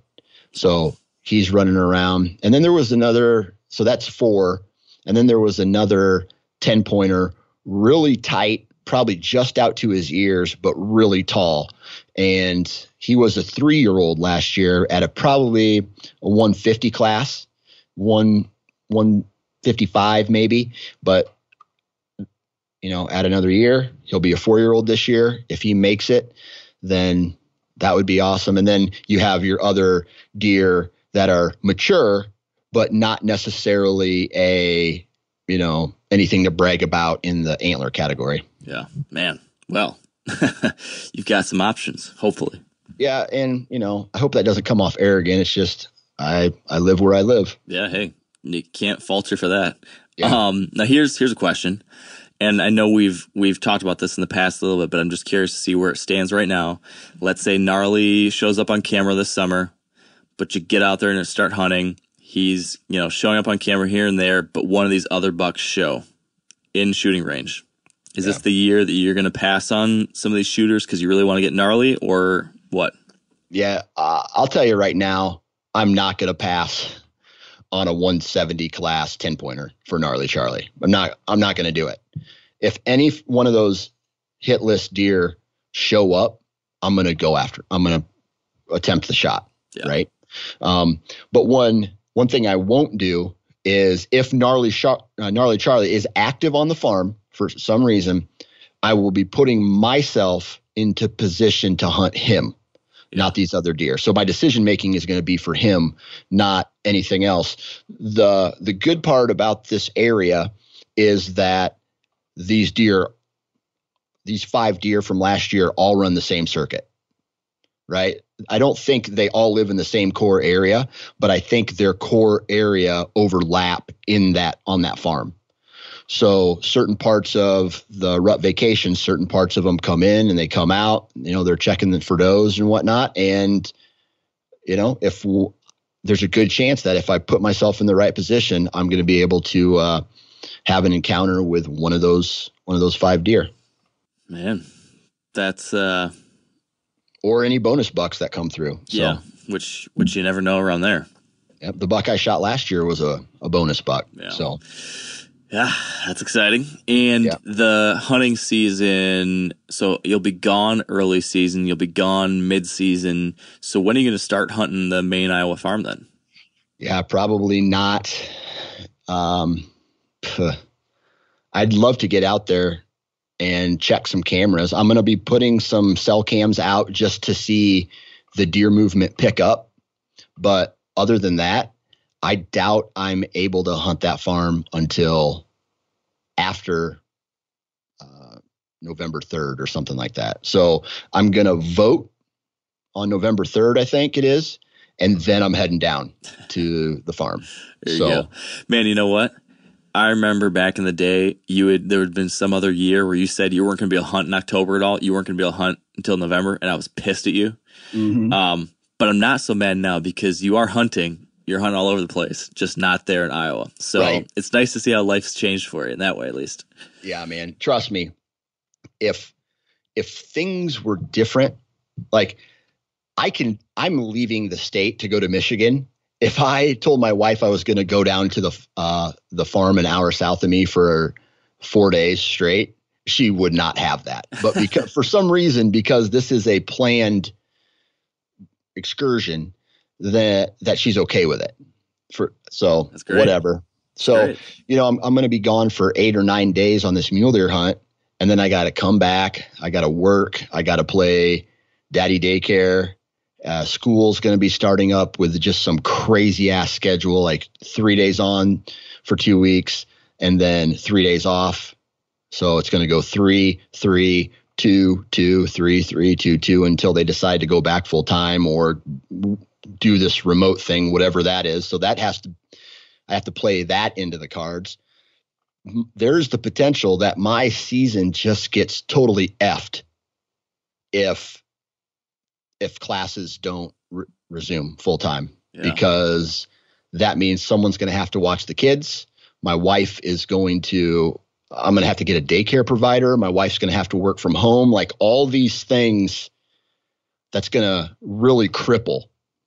So he's running around. And then there was another, so that's 4. And then there was another 10 pointer, really tight, probably just out to his ears, but really tall. And he was a 3-year-old last year at a probably a 150 class, 155 maybe. But, you know, at another year, he'll be a 4-year-old this year. If he makes it, then that would be awesome. And then you have your other deer that are mature, but not necessarily a, you know, anything to brag about in the antler category. Yeah, man. Well, you've got some options, hopefully. Yeah. And, you know, I hope that doesn't come off arrogant. It's just, I live where I live. Yeah. Hey, you can't falter for that. Yeah. Now here's a question. And I know we've talked about this in the past a little bit, but I'm just curious to see where it stands right now. Let's say Gnarly shows up on camera this summer, but you get out there and start hunting. He's, you know, showing up on camera here and there, but one of these other bucks show in shooting range. Is this the year that you're going to pass on some of these shooters because you really want to get Gnarly, or what? Yeah, I'll tell you right now, I'm not going to pass on a 170 class 10-pointer for Gnarly Charlie. I'm not going to do it. If any one of those hit list deer show up, I'm going to go after. I'm going to attempt the shot, right? But one thing I won't do is if Gnarly Charlie is active on the farm for some reason, I will be putting myself into position to hunt him, not these other deer. So my decision making is going to be for him, not anything else. The good part about this area is that these 5 deer from last year all run the same circuit, right? I don't think they all live in the same core area, but I think their core area overlap on that farm. So certain parts of the rut vacation, certain parts of them come in and they come out, you know, they're checking them for does and whatnot. And, you know, if there's a good chance that if I put myself in the right position, I'm going to be able to have an encounter with one of those 5 deer. Man, that's or any bonus bucks that come through. So. Yeah, which you never know around there. Yep, the buck I shot last year was a bonus buck. Yeah. So, yeah, that's exciting. And the hunting season, so you'll be gone early season, you'll be gone mid-season. So when are you going to start hunting the main Iowa farm then? Yeah, probably not. I'd love to get out there and check some cameras. I'm going to be putting some cell cams out just to see the deer movement pick up. But other than that, I doubt I'm able to hunt that farm until after November 3rd or something like that. So I'm going to vote on November 3rd, I think it is. And then I'm heading down to the farm. There you go. Man, you know what? I remember back in the day, there had been some other year where you said you weren't going to be able to hunt in October at all. You weren't going to be able to hunt until November, and I was pissed at you. Mm-hmm. But I'm not so mad now because you are hunting. You're hunting all over the place, just not there in Iowa. So It's nice to see how life's changed for you in that way, at least. Yeah, man. Trust me. If things were different, like I'm leaving the state to go to Michigan. If I told my wife I was going to go down to the farm an hour south of me for 4 days straight, she would not have that. But because for some reason, because this is a planned excursion, that she's okay with it. So whatever. So, you know, I'm going to be gone for 8 or 9 days on this mule deer hunt, and then I got to come back. I got to work. I got to play daddy daycare. School's going to be starting up with just some crazy ass schedule, like 3 days on for 2 weeks and then 3 days off. So it's going to go 3, 3, 2, 2, 3, 3, 2, 2 until they decide to go back full time or do this remote thing, whatever that is. So I have to play that into the cards. There's the potential that my season just gets totally effed if classes don't resume full time, because that means someone's going to have to watch the kids. My wife is going to I'm going to have to get a daycare provider. My wife's going to have to work from home. Like all these things, that's going to really cripple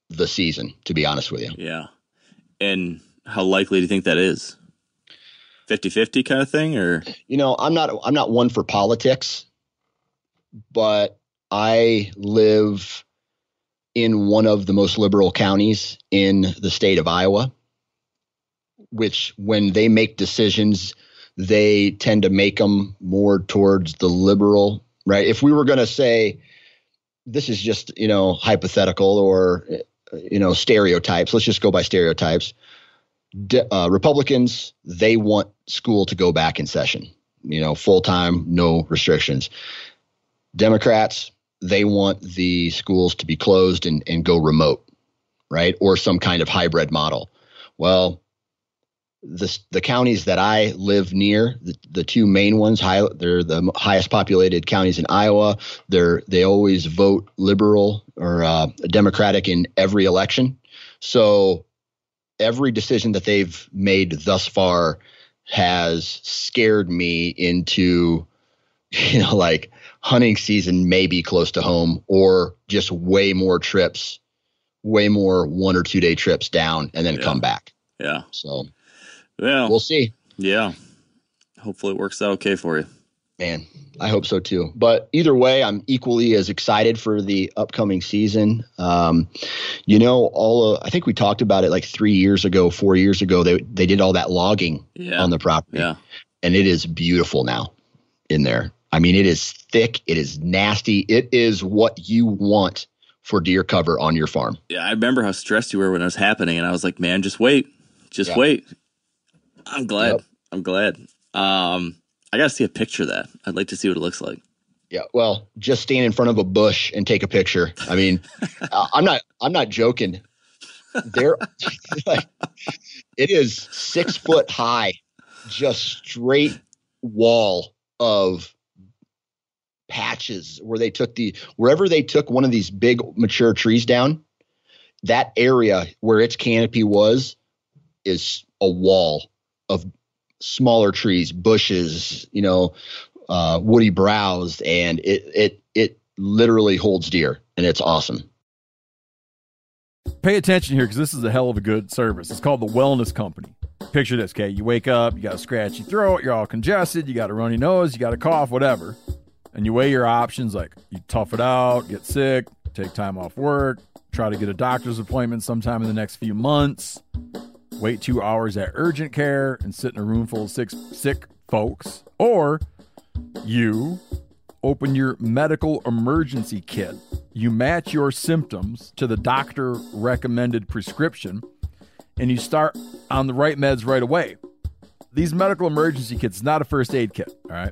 the season, to be honest with you. Yeah. And how likely do you think that is? 50-50 kind of thing, or? You know, I'm not one for politics, but I live in one of the most liberal counties in the state of Iowa, which when they make decisions, they tend to make them more towards the liberal, right? If we were going to say, this is just, you know, hypothetical or, you know, stereotypes, let's just go by stereotypes. Republicans, they want school to go back in session, you know, full time, no restrictions. Democrats, they want the schools to be closed and go remote, right? Or some kind of hybrid model. Well, the counties that I live near, the two main ones, they're the highest populated counties in Iowa. They always vote liberal or Democratic in every election. So every decision that they've made thus far has scared me into, you know, like hunting season may be close to home or just way more trips, way more 1 or 2 day trips down and then come back. Yeah. So. Yeah, we'll see. Yeah. Hopefully it works out okay for you. Man, I hope so too. But either way, I'm equally as excited for the upcoming season. You know, I think we talked about it like 4 years ago, they did all that logging on the property. Yeah. And it is beautiful now in there. I mean, it is thick. It is nasty. It is what you want for deer cover on your farm. Yeah. I remember how stressed you were when it was happening. And I was like, man, just wait, wait. I'm glad. Yep. I'm glad. I got to see a picture of that. I'd like to see what it looks like. Yeah. Well, just stand in front of a bush and take a picture. I mean, I'm not joking. There, like, it is 6 foot high, just straight wall of patches where they took wherever they took one of these big mature trees down, that area where its canopy was is a wall of smaller trees, bushes, you know, woody browsed, and it literally holds deer, and it's awesome. Pay attention here, because this is a hell of a good service. It's called the Wellness Company. Picture this, okay? You wake up, you got a scratchy throat, you're all congested, you got a runny nose, you got a cough, whatever, and you weigh your options, like you tough it out, get sick, take time off work, try to get a doctor's appointment sometime in the next few months, wait 2 hours at urgent care and sit in a room full of sick folks, or you open your medical emergency kit. You match your symptoms to the doctor-recommended prescription, and you start on the right meds right away. These medical emergency kits, not a first aid kit, all right?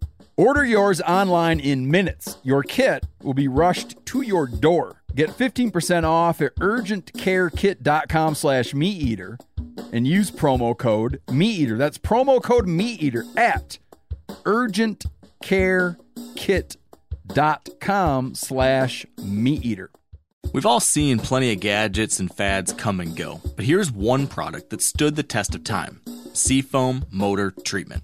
Order yours online in minutes. Your kit will be rushed to your door. Get 15% off at urgentcarekit.com/meateater. And use promo code MeatEater. That's promo code MeatEater at urgentcarekit.com/MeatEater. We've all seen plenty of gadgets and fads come and go, but here's one product that stood the test of time: Seafoam motor treatment.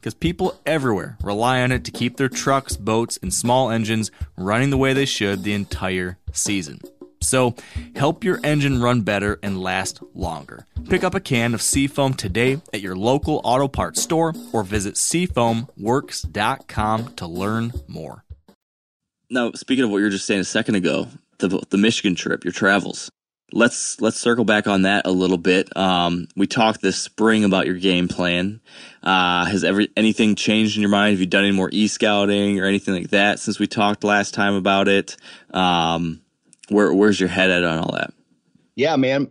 because people everywhere rely on it to keep their trucks, boats, and small engines running the way they should the entire season. So, help your engine run better and last longer. Pick up a can of Seafoam today at your local auto parts store or visit seafoamworks.com to learn more. Now, speaking of what you were just saying a second ago, the Michigan trip, your travels, let's circle back on that a little bit. We talked this spring about your game plan. Has anything changed in your mind? Have you done any more e-scouting or anything like that since we talked last time about it? Where's your head at on all that? Yeah, man.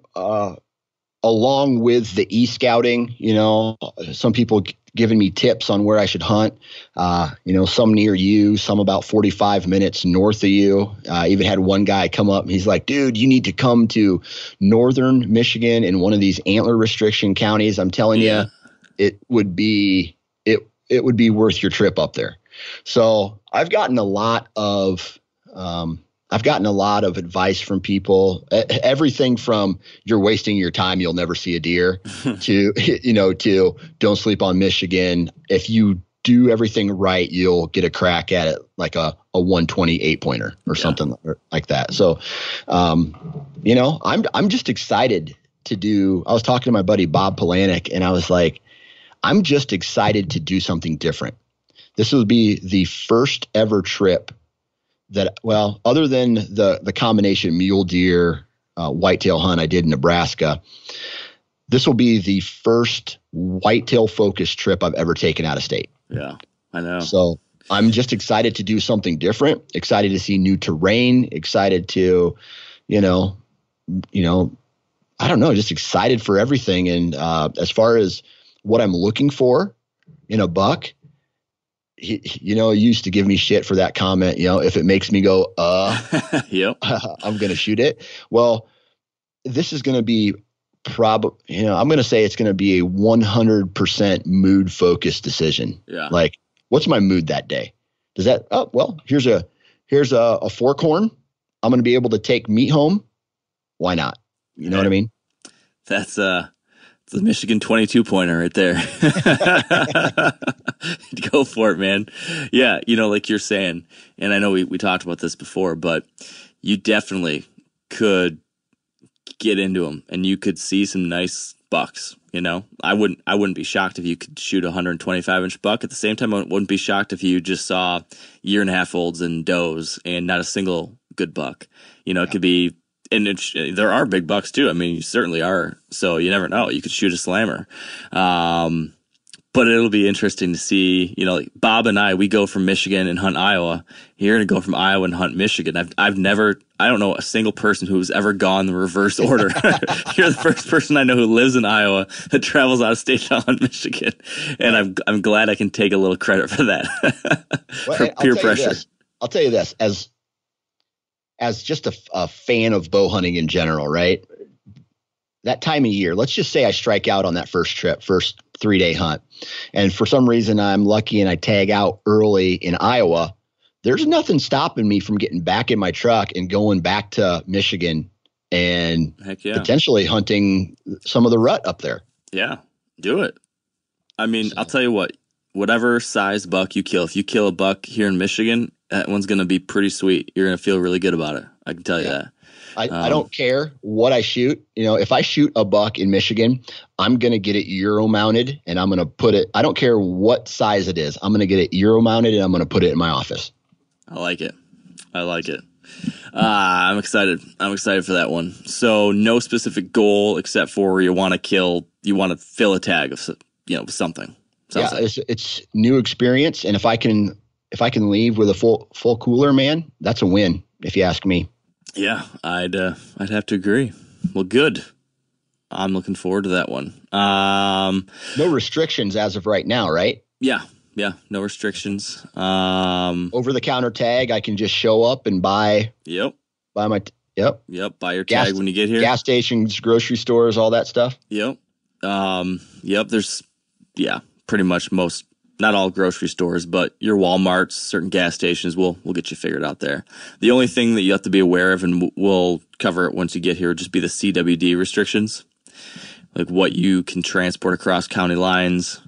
Along with the e-scouting, you know, some people giving me tips on where I should hunt, you know, some near you, some about 45 minutes north of you. I even had one guy come up and he's like, dude, you need to come to northern Michigan in one of these antler restriction counties. I'm telling you, it would be worth your trip up there. So I've gotten a lot of advice from people, everything from you're wasting your time, you'll never see a deer to, you know, to don't sleep on Michigan. If you do everything right, you'll get a crack at it, like a 128 pointer or something like that. So, you know, I'm just excited to do, I was talking to my buddy, Bob Polanic, and I was like, I'm just excited to do something different. This will be the first ever trip that, well, other than the combination mule deer, whitetail hunt I did in Nebraska, this will be the first whitetail focused trip I've ever taken out of state. Yeah, I know. So I'm just excited to do something different, excited to see new terrain, excited to, I don't know, just excited for everything. And as far as what I'm looking for in a buck, he, you know, used to give me shit for that comment. You know, if it makes me go, yep, I'm going to shoot it. Well, this is going to be probably, you know, I'm going to say it's going to be a 100% mood focused decision. Yeah. Like, what's my mood that day? Does that, oh, well, here's a fork horn. I'm going to be able to take meat home. Why not? You know what I mean? That's, it's a Michigan 22 pointer right there. Go for it, man. Yeah, you know, like you're saying, and I know we talked about this before, but you definitely could get into them and you could see some nice bucks, you know? I wouldn't be shocked if you could shoot a 125-inch buck. At the same time, I wouldn't be shocked if you just saw year-and-a-half-olds and does and not a single good buck. You know, it could be. And there are big bucks too. I mean, you certainly are. So you never know. You could shoot a slammer. But it'll be interesting to see, you know, like Bob and I, we go from Michigan and hunt Iowa. You're going to go from Iowa and hunt Michigan. I don't know a single person who's ever gone the reverse order. You're the first person I know who lives in Iowa that travels out of state to hunt Michigan. And I'm glad I can take a little credit for that. For peer pressure. I'll tell you this, as just a fan of bow hunting in general, right? That time of year, let's just say I strike out on that first trip, first 3-day hunt. And for some reason I'm lucky and I tag out early in Iowa. There's nothing stopping me from getting back in my truck and going back to Michigan and potentially hunting some of the rut up there. Yeah, do it. I mean, so. I'll tell you what, whatever size buck you kill, if you kill a buck here in Michigan, that one's going to be pretty sweet. You're going to feel really good about it. I can tell you that. I don't care what I shoot. You know, if I shoot a buck in Michigan, I'm going to get it Euro mounted and I'm going to put it, I don't care what size it is. I'm going to get it Euro mounted and I'm going to put it in my office. I like it. I like it. I'm excited. I'm excited for that one. So no specific goal except for you want to fill a tag of, you know, something. Sounds like. It's new experience. And if I can leave with a full cooler, man, that's a win, if you ask me. Yeah, I'd have to agree. Well, good. I'm looking forward to that one. No restrictions as of right now, right? Yeah, no restrictions. Over-the-counter tag, I can just show up and buy. Yep. Buy my buy your tag when you get here. Gas stations, grocery stores, all that stuff. Yep. There's pretty much most. Not all grocery stores, but your Walmarts, certain gas stations, we'll get you figured out there. The only thing that you have to be aware of, and we'll cover it once you get here, would just be the CWD restrictions, like what you can transport across county lines.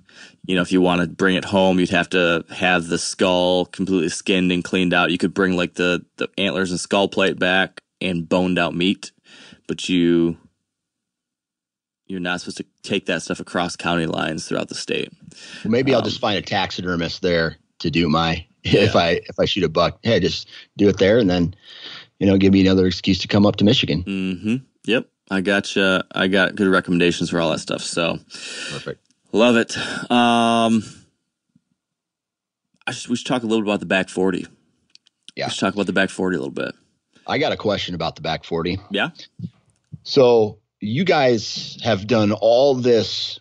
You know, if you want to bring it home, you'd have to have the skull completely skinned and cleaned out. You could bring like the antlers and skull plate back and boned out meat, but you're not supposed to take that stuff across county lines throughout the state. Well, maybe I'll just find a taxidermist there to do my, if I shoot a buck, hey, just do it there. And then, you know, give me another excuse to come up to Michigan. Mm-hmm. Yep. I gotcha. I got good recommendations for all that stuff. So perfect. Love it. We should talk a little bit about the back 40. Yeah. Let's talk about the back 40 a little bit. I got a question about the back 40. Yeah. So you guys have done all this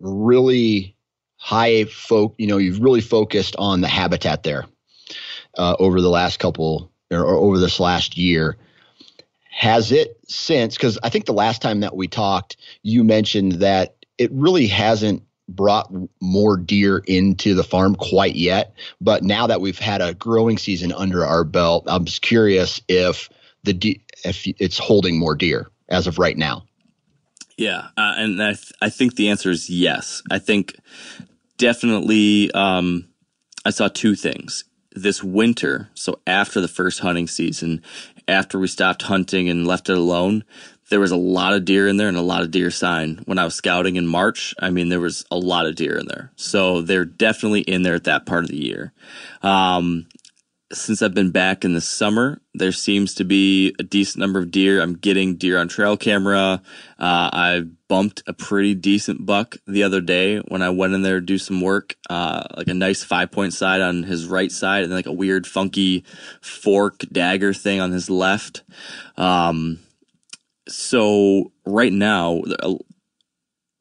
really high you've really focused on the habitat there over this last year. Has it since, because I think the last time that we talked, you mentioned that it really hasn't brought more deer into the farm quite yet. But now that we've had a growing season under our belt, I'm just curious if it's holding more deer as of right now. Yeah. And I think the answer is yes. I think definitely I saw two things this winter. So after the first hunting season, after we stopped hunting and left it alone, there was a lot of deer in there and a lot of deer sign. When I was scouting in March, I mean, there was a lot of deer in there. So they're definitely in there at that part of the year. Since I've been back in the summer, there seems to be a decent number of deer. I'm getting deer on trail camera. I bumped a pretty decent buck the other day when I went in there to do some work, like a nice 5-point side on his right side and like a weird funky fork dagger thing on his left. So right now,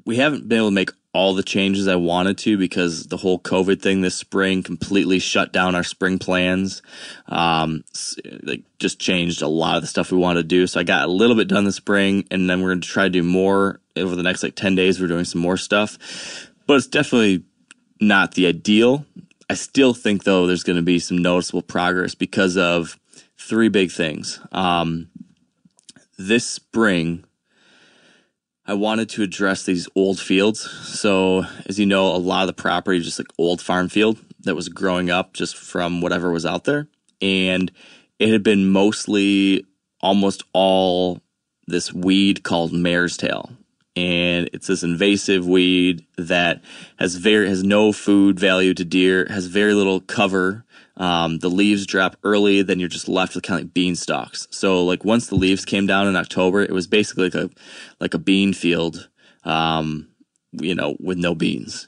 we haven't been able to make all the changes I wanted to because the whole COVID thing this spring completely shut down our spring plans. Like just changed a lot of the stuff we wanted to do. So I got a little bit done this spring, and then we're going to try to do more over the next like 10 days. We're doing some more stuff, but it's definitely not the ideal. I still think though there's going to be some noticeable progress because of three big things. This spring, I wanted to address these old fields. So, as you know, a lot of the property, just like old farm field that was growing up just from whatever was out there. And it had been mostly almost all this weed called mare's tail. And it's this invasive weed that has no food value to deer, has very little cover. The leaves drop early, then you're just left with kind of like bean stalks. So like once the leaves came down in October, it was basically like a bean field, with no beans.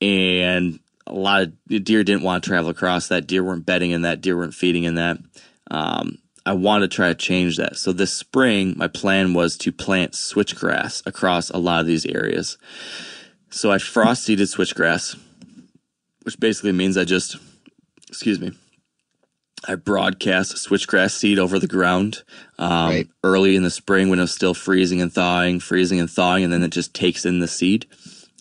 And a lot of deer didn't want to travel across that. Deer weren't bedding in that. Deer weren't feeding in that. I wanted to try to change that. So this spring, my plan was to plant switchgrass across a lot of these areas. So I frost seeded switchgrass, which basically means I broadcast switchgrass seed over the ground early in the spring when it was still freezing and thawing, and then it just takes in the seed.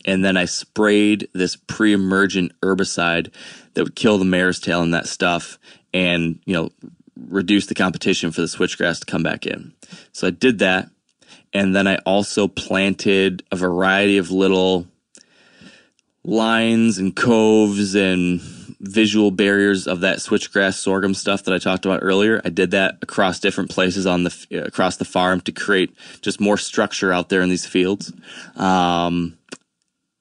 And then I sprayed this pre-emergent herbicide that would kill the mare's tail and that stuff and, reduce the competition for the switchgrass to come back in. So I did that, and then I also planted a variety of little lines and coves and visual barriers of that switchgrass sorghum stuff that I talked about earlier. I did that across different places across the farm to create just more structure out there in these fields. And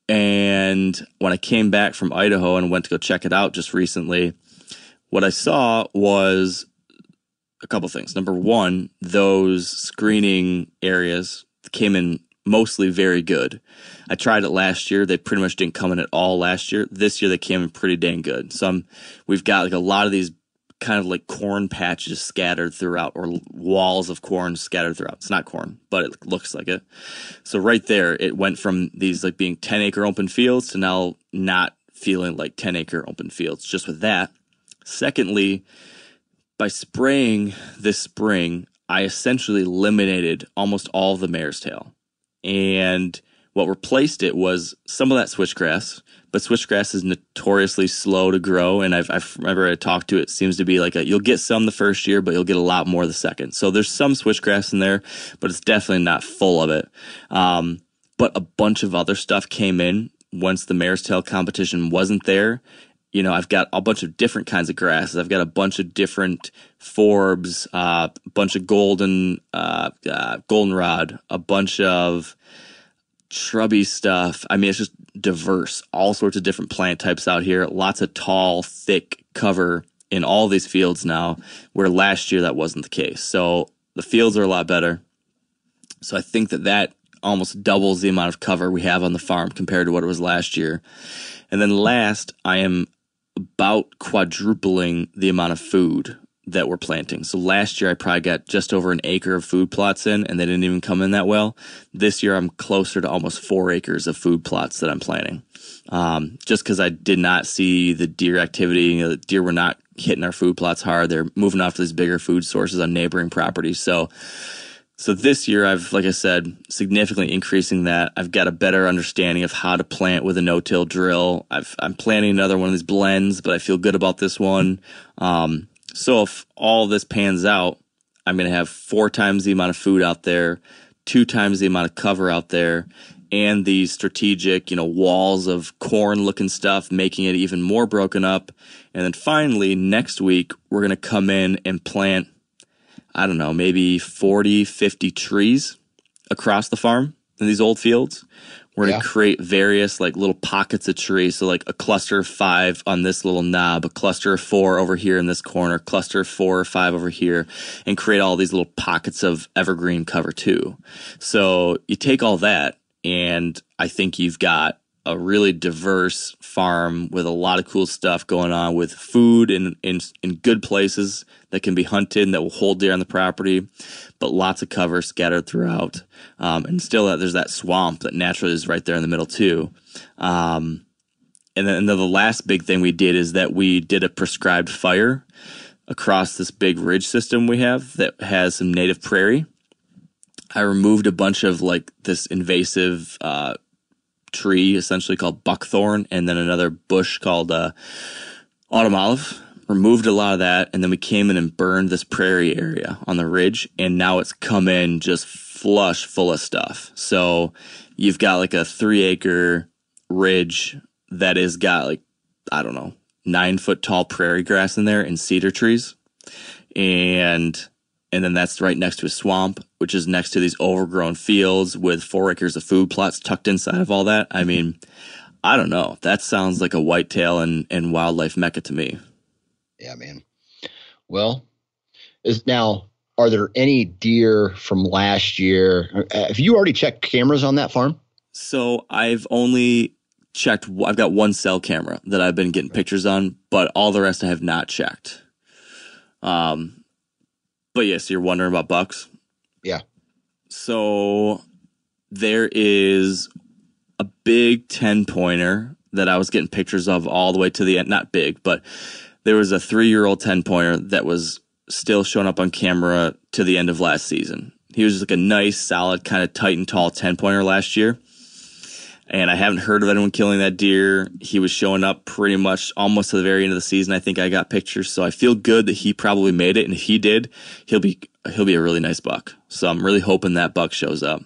when I came back from Idaho and went to go check it out just recently, what I saw was a couple things. Number one, those screening areas came in mostly very good. I tried it last year. They pretty much didn't come in at all last year. This year they came in pretty dang good. So we've got like a lot of these kind of like corn patches scattered throughout, or walls of corn scattered throughout. It's not corn, but it looks like it. So right there, it went from these like being 10-acre open fields to now not feeling like 10-acre open fields just with that. Secondly, by spraying this spring, I essentially eliminated almost all of the mare's tail. And what replaced it was some of that switchgrass, but switchgrass is notoriously slow to grow. And I remember I talked to it. It seems to be like you'll get some the first year, but you'll get a lot more the second. So there's some switchgrass in there, but it's definitely not full of it. But a bunch of other stuff came in once the mare's tail competition wasn't there. I've got a bunch of different kinds of grasses. I've got a bunch of different forbs, a bunch of goldenrod, a bunch of shrubby stuff. I mean, it's just diverse, all sorts of different plant types out here. Lots of tall, thick cover in all these fields now, where last year that wasn't the case. So the fields are a lot better. So I think that that almost doubles the amount of cover we have on the farm compared to what it was last year. And then last, I am about quadrupling the amount of food that we're planting. So last year I probably got just over an acre of food plots in, and they didn't even come in that well. This year I'm closer to almost 4 acres of food plots that I'm planting. Just because I did not see the deer activity. You know, the deer were not hitting our food plots hard. They're moving off to these bigger food sources on neighboring properties. So this year I've, like I said, significantly increasing that. I've got a better understanding of how to plant with a no-till drill. I'm planning another one of these blends, but I feel good about this one. So if all this pans out, I'm going to have 4 times the amount of food out there, 2 times the amount of cover out there, and these strategic, walls of corn-looking stuff, making it even more broken up. And then finally, next week, we're going to come in and plant, I don't know, maybe 40, 50 trees across the farm in these old fields. We're going to create various little pockets of trees. So a cluster of 5 on this little knob, a cluster of 4 over here in this corner, cluster of 4 or 5 over here, and create all these little pockets of evergreen cover too. So you take all that, and I think you've got a really diverse farm with a lot of cool stuff going on, with food in good places that can be hunted and that will hold deer on the property, but lots of cover scattered throughout. And still there's that swamp that naturally is right there in the middle too. And then the last big thing we did is that we did a prescribed fire across this big ridge system we have that has some native prairie. I removed a bunch of this invasive, tree essentially called buckthorn, and then another bush called autumn olive. Removed a lot of that, and then we came in and burned this prairie area on the ridge, and now it's come in just flush full of stuff. So you've got a 3-acre ridge that has got 9-foot tall prairie grass in there and cedar trees, and then that's right next to a swamp, which is next to these overgrown fields with 4 acres of food plots tucked inside of all that. I mean, I don't know. That sounds like a whitetail and wildlife mecca to me. Yeah, man. Well, are there any deer from last year? Have you already checked cameras on that farm? So I've got one cell camera that I've been getting pictures on, but all the rest I have not checked. But yes, you're wondering about bucks? Yeah. So there is a big 10-pointer that I was getting pictures of all the way to the end. Not big, but there was a 3-year-old 10-pointer that was still showing up on camera to the end of last season. He was just a nice, solid, kind of tight and tall 10-pointer last year. And I haven't heard of anyone killing that deer. He was showing up pretty much almost to the very end of the season. I think I got pictures. So I feel good that he probably made it. And if he did, he'll be a really nice buck. So I'm really hoping that buck shows up.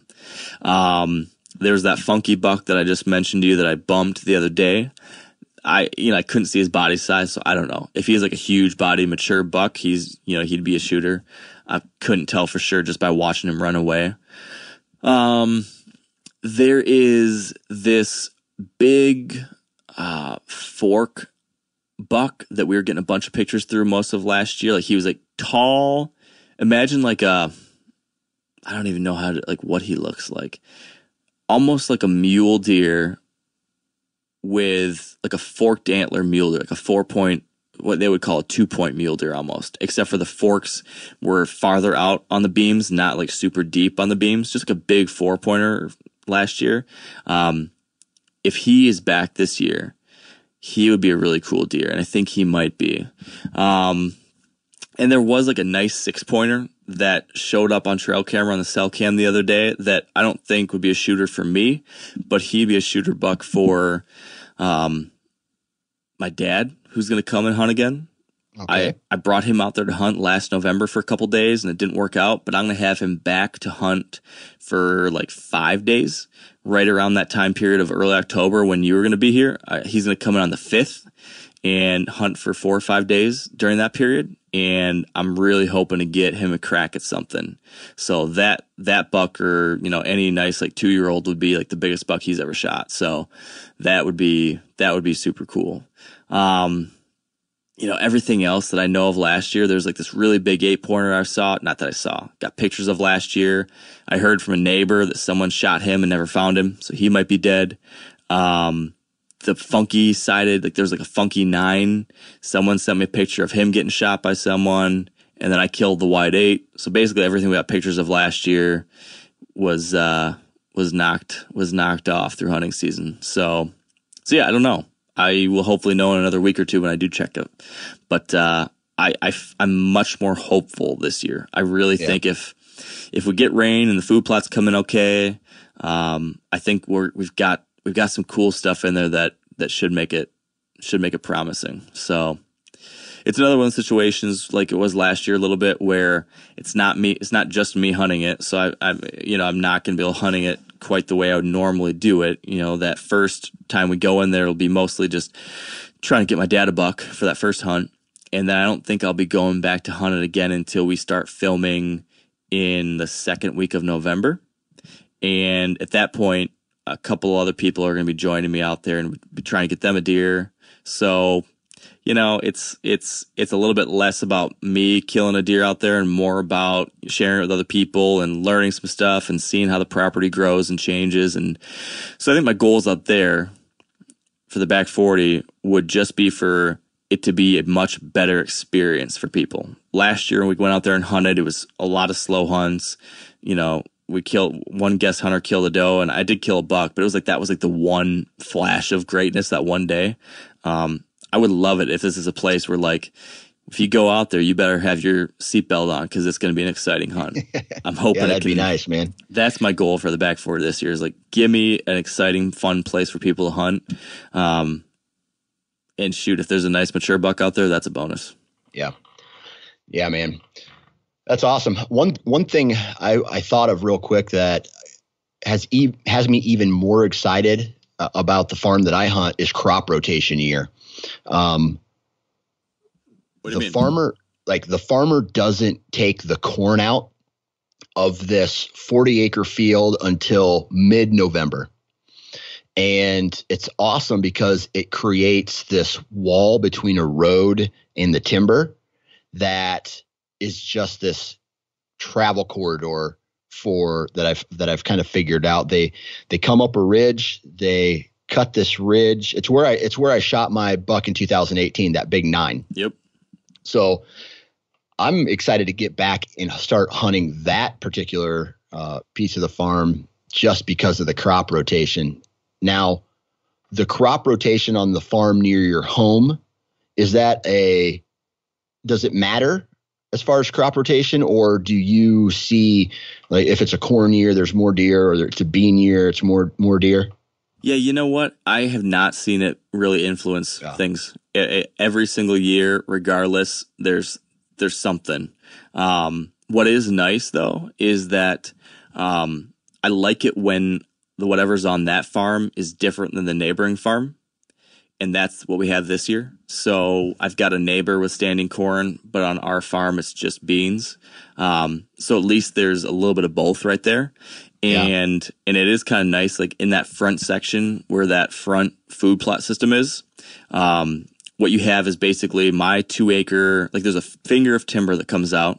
There's that funky buck that I just mentioned to you that I bumped the other day. I couldn't see his body size, so I don't know. If he's a huge body, mature buck, he'd be a shooter. I couldn't tell for sure just by watching him run away. There is this big fork buck that we were getting a bunch of pictures through most of last year. He was tall. Imagine I don't even know how to what he looks like. Almost like a mule deer with a forked antler mule deer, a 4-point, what they would call a 2-point mule deer almost, except for the forks were farther out on the beams, not super deep on the beams, just a big 4-pointer last year. If he is back this year, he would be a really cool deer, and I think he might be. And there was a nice 6-pointer that showed up on trail camera on the cell cam the other day that I don't think would be a shooter for me, but he'd be a shooter buck for my dad, who's going to come and hunt again. Okay. I brought him out there to hunt last November for a couple days, and it didn't work out, but I'm going to have him back to hunt for 5 days, right around that time period of early October when you were going to be here. He's going to come in on the 5th and hunt for 4 or 5 days during that period. and I'm really hoping to get him a crack at something. So that buck, or, you know, any nice like 2-year-old would be like the biggest buck he's ever shot. So that would be super cool. You know, everything else that I know of last year, there's like this really big 8-pointer got pictures of last year. I heard from a neighbor that someone shot him and never found him, so he might be dead. The funky sided, like there's like a funky 9. Someone sent me a picture of him getting shot by someone, and then I killed the wide 8. So basically everything we got pictures of last year was knocked off through hunting season. So yeah, I don't know. I will hopefully know in another week or two when I do check it. But I'm much more hopeful this year. I really think if we get rain and the food plot's coming okay, I think we've got some cool stuff in there that should make it promising. So it's another one of the situations like it was last year a little bit where it's not just me hunting it. So I'm not going to be hunting it quite the way I would normally do it. You know, that first time we go in there, it'll be mostly just trying to get my dad a buck for that first hunt. And then I don't think I'll be going back to hunt it again until we start filming in the second week of November. And at that point, a couple other people are going to be joining me out there and be trying to get them a deer. So, you know, it's a little bit less about me killing a deer out there and more about sharing it with other people and learning some stuff and seeing how the property grows and changes. And so I think my goals out there for the back 40 would just be for it to be a much better experience for people. Last year when we went out there and hunted, it was a lot of slow hunts. You know, we killed one guest hunter, killed a doe, and I did kill a buck, but it was like, that was like the one flash of greatness that one day. I would love it if this is a place where, like, if you go out there, you better have your seatbelt on because it's going to be an exciting hunt. I'm hoping that'd be nice, man. That's my goal for the back 40 this year is, like, give me an exciting, fun place for people to hunt. And shoot, if there's a nice mature buck out there, that's a bonus. Yeah. Yeah, man. That's awesome. One thing I thought of real quick that has me even more excited about the farm that I hunt is crop rotation year. The farmer doesn't take the corn out of this 40-acre field until mid-November. And it's awesome because it creates this wall between a road and the timber that is just this travel corridor that I've kind of figured out. They come up a ridge, they cut this ridge. It's where I shot my buck in 2018, that big 9. Yep. So I'm excited to get back and start hunting that particular piece of the farm just because of the crop rotation. Now, the crop rotation on the farm near your home, does it matter as far as crop rotation, or do you see, like, if it's a corn year, there's more deer, or it's a bean year, it's more deer? Yeah, you know what? I have not seen it really influence things. Every single year, regardless, there's something. What is nice, though, is that I like it when whatever's on that farm is different than the neighboring farm, and that's what we have this year. So I've got a neighbor with standing corn, but on our farm, it's just beans. So at least there's a little bit of both right there. And it is kind of nice, like in that front section where that front food plot system is, what you have is basically my 2-acre, like there's a finger of timber that comes out,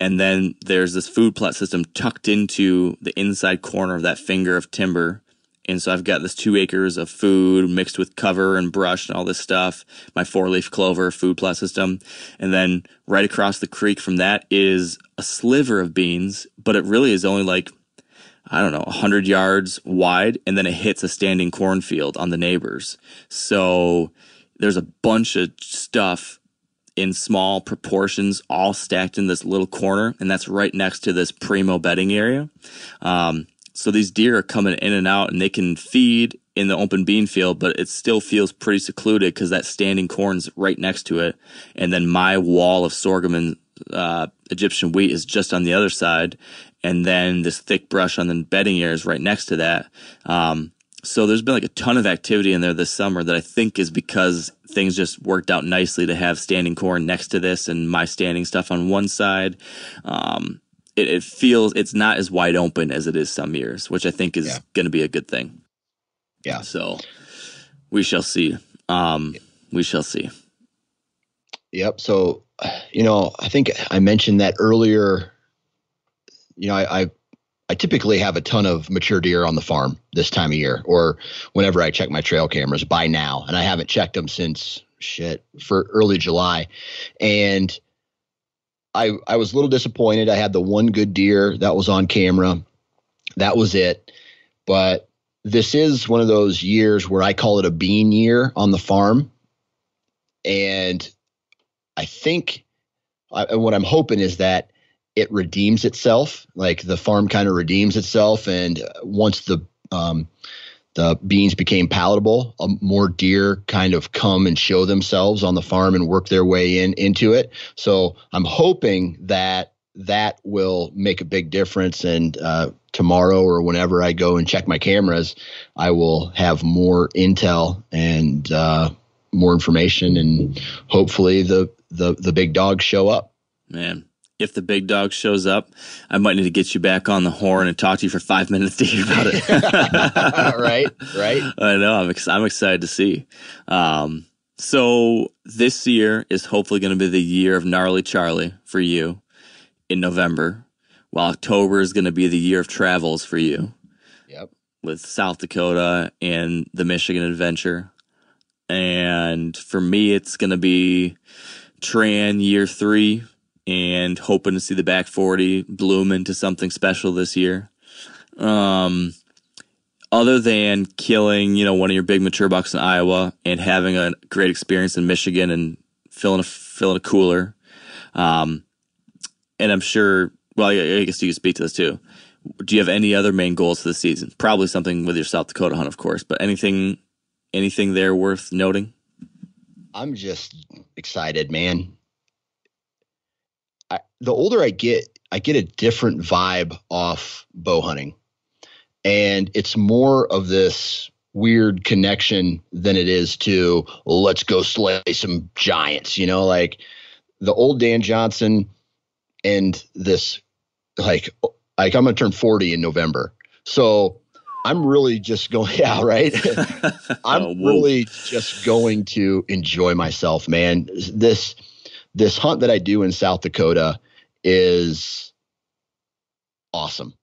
and then there's this food plot system tucked into the inside corner of that finger of timber. And so I've got this 2 acres of food mixed with cover and brush and all this stuff, my 4-leaf clover food plot system. And then right across the creek from that is a sliver of beans, but it really is only like, 100 yards wide, and then it hits a standing cornfield on the neighbors. So there's a bunch of stuff in small proportions all stacked in this little corner, and that's right next to this primo bedding area. So these deer are coming in and out, and they can feed in the open bean field, but it still feels pretty secluded because that standing corn's right next to it. And then my wall of sorghum and Egyptian wheat is just on the other side. And then this thick brush on the bedding area is right next to that. So there's been like a ton of activity in there this summer that I think is because things just worked out nicely to have standing corn next to this and my standing stuff on one side. It feels it's not as wide open as it is some years, which I think is going to be a good thing. Yeah. So we shall see. We shall see. Yep. So, you know, I think I mentioned that earlier. You know, I typically have a ton of mature deer on the farm this time of year, or whenever I check my trail cameras by now, and I haven't checked them since for early July. And I was a little disappointed. I had the one good deer that was on camera. That was it. But this is one of those years where I call it a bean year on the farm. And I think what I'm hoping is that it redeems itself. Like the farm kind of redeems itself. And once the beans became palatable, more deer kind of come and show themselves on the farm and work their way into it. So I'm hoping that will make a big difference. And tomorrow or whenever I go and check my cameras, I will have more intel and more information, and hopefully the big dogs show up. Man, if the big dog shows up, I might need to get you back on the horn and talk to you for 5 minutes to hear about it. Right. I know. I'm excited to see. So this year is hopefully going to be the year of Gnarly Charlie for you in November, while October is going to be the year of travels for you. Yep. With South Dakota and the Michigan adventure. And for me, it's going to be Tran year 3. And hoping to see the back 40 bloom into something special this year. Other than killing, you know, one of your big mature bucks in Iowa and having a great experience in Michigan and filling a cooler. And I'm sure, well, I guess you can speak to this too. Do you have any other main goals for the season? Probably something with your South Dakota hunt, of course, but anything there worth noting? I'm just excited, man. The older I get a different vibe off bow hunting, and it's more of this weird connection than it is to let's go slay some giants. You know, like the old Dan Johnson and this, like I'm going to turn 40 in November. So I'm really just going, yeah, right. Really just going to enjoy myself, man. This hunt that I do in South Dakota is awesome.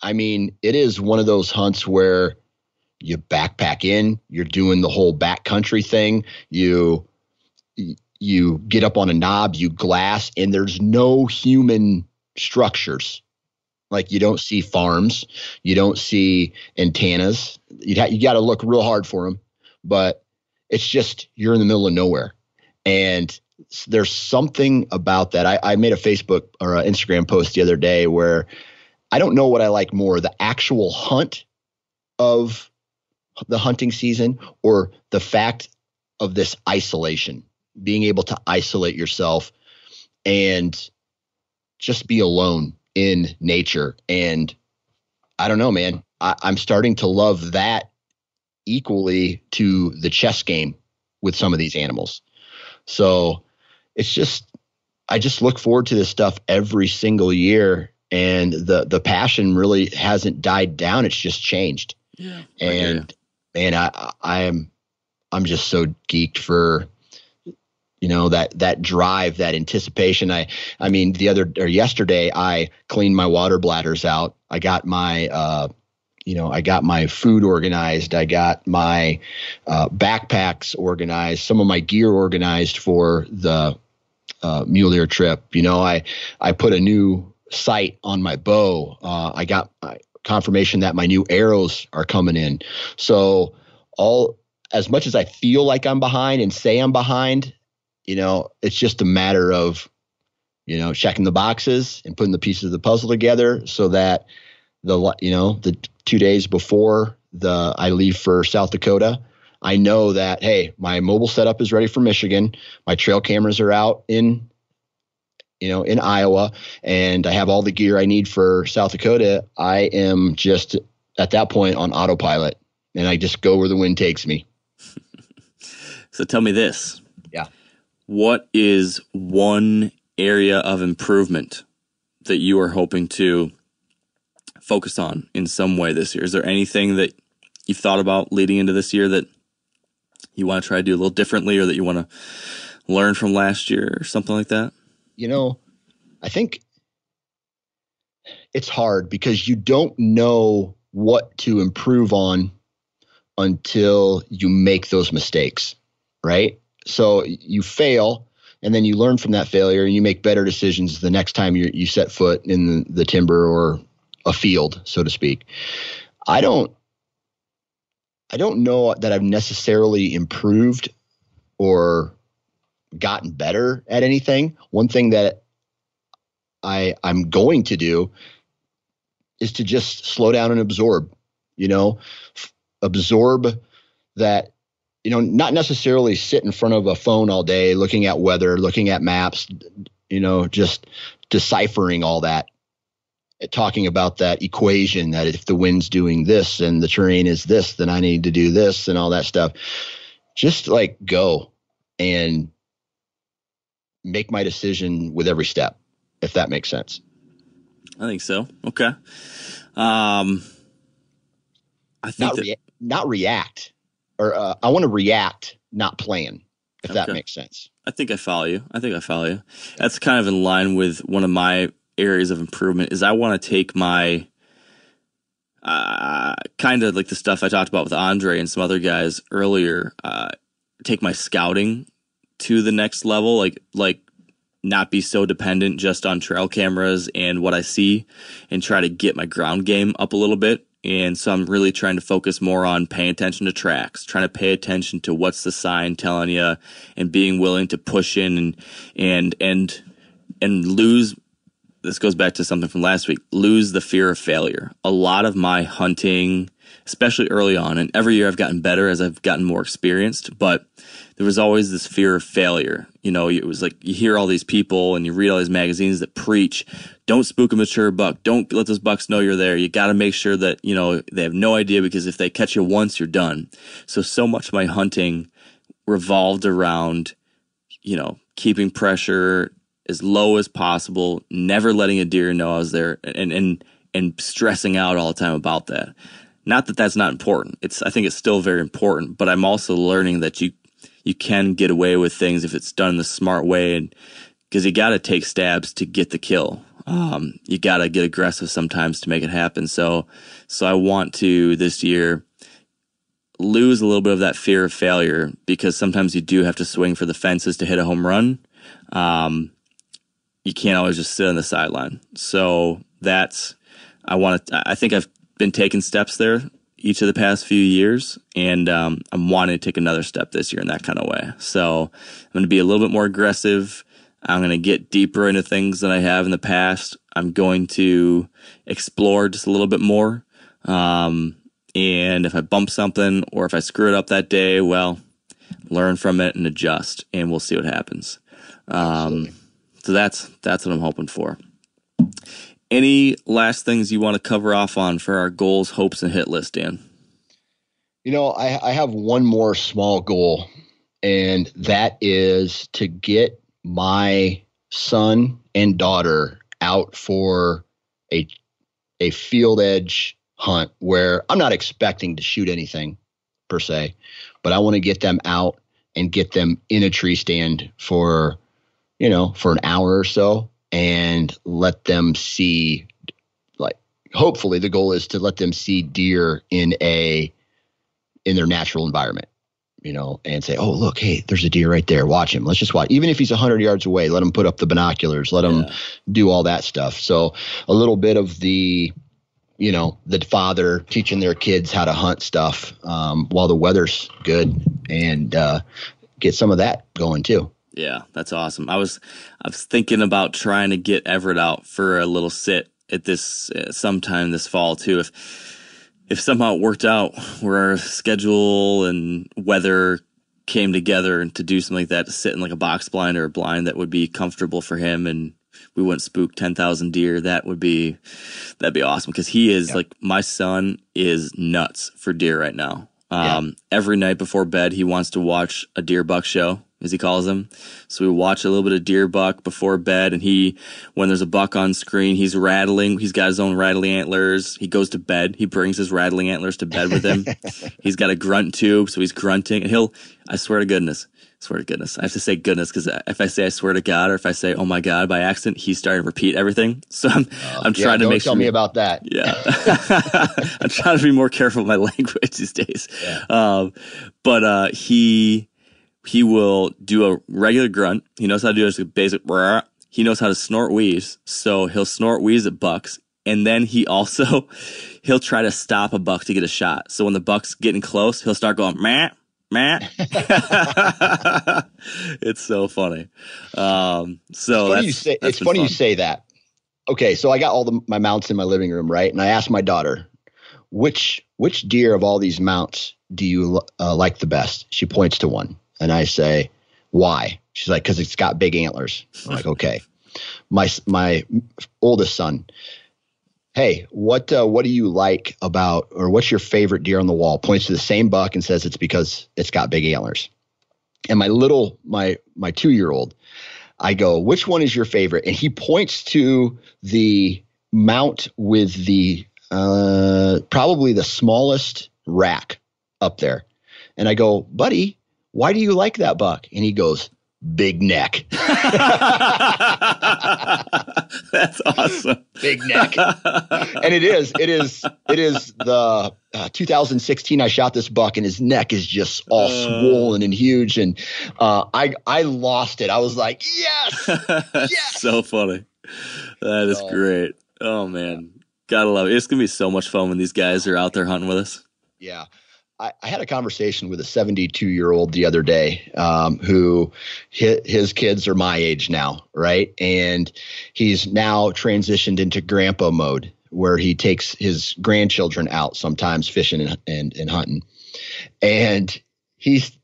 I mean, it is one of those hunts where you backpack in, you're doing the whole backcountry thing. You get up on a knob, you glass, and there's no human structures. Like, you don't see farms, you don't see antennas. You got to look real hard for them, but it's just, you're in the middle of nowhere. And there's something about that. I made a Facebook or an Instagram post the other day where I don't know what I like more, the actual hunt of the hunting season or the fact of this isolation, being able to isolate yourself and just be alone in nature. And I don't know, man, I'm starting to love that equally to the chess game with some of these animals. So it's just, I just look forward to this stuff every single year, and the passion really hasn't died down. It's just changed. Yeah. And man, I'm just so geeked for, you know, that drive, that anticipation. I mean, yesterday I cleaned my water bladders out. I got my, I got my food organized. I got my backpacks organized, some of my gear organized for the mule deer trip. You know, I put a new sight on my bow. I got confirmation that my new arrows are coming in. So as much as I feel like I'm behind and say I'm behind, you know, it's just a matter of, you know, checking the boxes and putting the pieces of the puzzle together so that the 2 days before I leave for South Dakota, I know that, hey, my mobile setup is ready for Michigan. My trail cameras are out in Iowa, and I have all the gear I need for South Dakota. I am just at that point on autopilot, and I just go where the wind takes me. So tell me this. Yeah. What is one area of improvement that you are hoping to focus on in some way this year? Is there anything that you've thought about leading into this year that you want to try to do a little differently, or that you want to learn from last year or something like that? You know, I think it's hard because you don't know what to improve on until you make those mistakes, right? So you fail and then you learn from that failure and you make better decisions the next time you set foot in the timber or a field, so to speak. I don't know that I've necessarily improved or gotten better at anything. One thing that I'm going to do is to just slow down and absorb, absorb that, not necessarily sit in front of a phone all day, looking at weather, looking at maps, just deciphering all that, talking about that equation that if the wind's doing this and the terrain is this, then I need to do this and all that stuff. Just like go and make my decision with every step, if that makes sense. I think so. Okay. I think not react, or I want to react, not plan, if that makes sense. I think I follow you. That's kind of in line with one of my areas of improvement is I want to take my kind of like the stuff I talked about with Andre and some other guys earlier, take my scouting to the next level, like not be so dependent just on trail cameras and what I see, and try to get my ground game up a little bit. And so I'm really trying to focus more on paying attention to tracks, trying to pay attention to what's the sign telling you, and being willing to push in and lose. This goes back to something from last week, lose the fear of failure. A lot of my hunting, especially early on, and every year I've gotten better as I've gotten more experienced, but there was always this fear of failure. It was like you hear all these people and you read all these magazines that preach, don't spook a mature buck. Don't let those bucks know you're there. You got to make sure that, they have no idea, because if they catch you once, you're done. So much of my hunting revolved around, keeping pressure as low as possible, never letting a deer know I was there, and stressing out all the time about that. Not that that's not important. I think it's still very important, but I'm also learning that you can get away with things if it's done the smart way, and because you got to take stabs to get the kill. You got to get aggressive sometimes to make it happen. So I want to this year lose a little bit of that fear of failure, because sometimes you do have to swing for the fences to hit a home run. You can't always just sit on the sideline. So I think I've been taking steps there each of the past few years, and I'm wanting to take another step this year in that kind of way. So I'm going to be a little bit more aggressive. I'm going to get deeper into things than I have in the past. I'm going to explore just a little bit more. And if I bump something or if I screw it up that day, well, learn from it and adjust, and we'll see what happens. So that's what I'm hoping for. Any last things you want to cover off on for our goals, hopes, and hit list, Dan? I have one more small goal, and that is to get my son and daughter out for a field edge hunt where I'm not expecting to shoot anything per se, but I want to get them out and get them in a tree stand for an hour or so, and let them see, hopefully the goal is to let them see deer in their natural environment, and say, oh, look, hey, there's a deer right there. Watch him. Let's just watch. Even if he's 100 yards away, let him put up the binoculars, let him do all that stuff. So a little bit of the father teaching their kids how to hunt stuff, while the weather's good, and get some of that going too. Yeah, that's awesome. I was thinking about trying to get Everett out for a little sit at this sometime this fall too. If somehow it worked out where our schedule and weather came together, and to do something like that, to sit in like a box blind or a blind that would be comfortable for him, and we wouldn't spook 10,000 deer, that'd be awesome, because he is my son is nuts for deer right now. Every night before bed, he wants to watch a deer buck show, as he calls them. So we watch a little bit of deer buck before bed, and he, when there's a buck on screen, he's rattling. He's got his own rattling antlers. He goes to bed. He brings his rattling antlers to bed with him. He's got a grunt tube, so he's grunting. And he'll, I swear to goodness. I have to say goodness because if I say I swear to God or if I say oh my God by accident, he's starting to repeat everything. So I'm trying to make sure. Don't tell me about that. Yeah. I'm trying to be more careful with my language these days. Yeah. But he will do a regular grunt. He knows how to do just a basic brrr. He knows how to snort wheeze. So he'll snort wheeze at bucks. And then he'll try to stop a buck to get a shot. So when the buck's getting close, he'll start going meh. Matt, it's so funny. It's funny you say that. Okay, so I got all my mounts in my living room, right? And I asked my daughter, which deer of all these mounts do you like the best? She points to one, and I say, why? She's like, because it's got big antlers. I'm like, okay. My oldest son, hey, what do you like about, or what's your favorite deer on the wall? Points to the same buck and says it's because it's got big antlers. And my 2-year-old, I go, which one is your favorite? And he points to the mount with the probably the smallest rack up there. And I go, buddy, why do you like that buck? And he goes, big neck. That's awesome. Big neck. And it is the 2016 I shot this buck and his neck is just all swollen and huge. And I lost it. I was like, yes. So funny. That is great. Oh, man. Yeah. Gotta love it. It's going to be so much fun when these guys are out there hunting with us. Yeah. I had a conversation with a 72-year-old the other day who his kids are my age now, right? And he's now transitioned into grandpa mode where he takes his grandchildren out sometimes fishing and hunting. And he's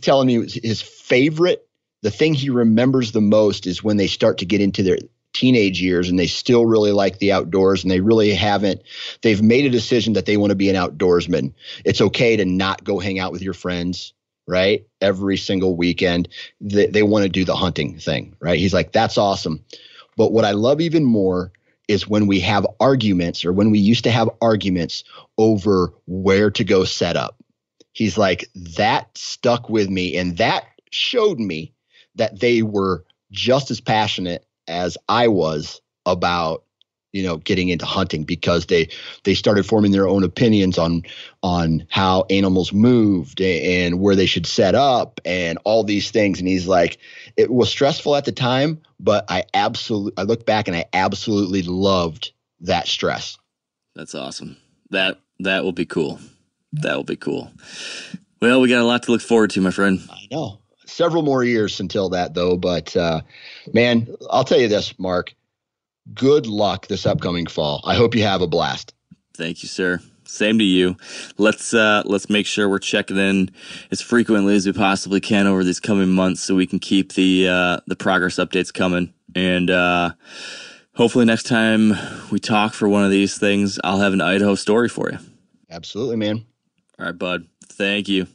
telling me his favorite, the thing he remembers the most is when they start to get into their teenage years and they still really like the outdoors and they really haven't, they've made a decision that they want to be an outdoorsman. It's okay to not go hang out with your friends, right? Every single weekend. They want to do the hunting thing, right? He's like, that's awesome. But what I love even more is when we have arguments or when we used to have arguments over where to go set up. He's like, that stuck with me. And that showed me that they were just as passionate as I was about, getting into hunting because they started forming their own opinions on how animals moved and where they should set up and all these things. And he's like, it was stressful at the time, but I look back and I absolutely loved that stress. That's awesome. That will be cool. That will be cool. Well, we got a lot to look forward to, my friend. I know. Several more years until that, though. But, man, I'll tell you this, Mark. Good luck this upcoming fall. I hope you have a blast. Thank you, sir. Same to you. Let's make sure we're checking in as frequently as we possibly can over these coming months so we can keep the progress updates coming. And hopefully next time we talk for one of these things, I'll have an Idaho story for you. Absolutely, man. All right, bud. Thank you.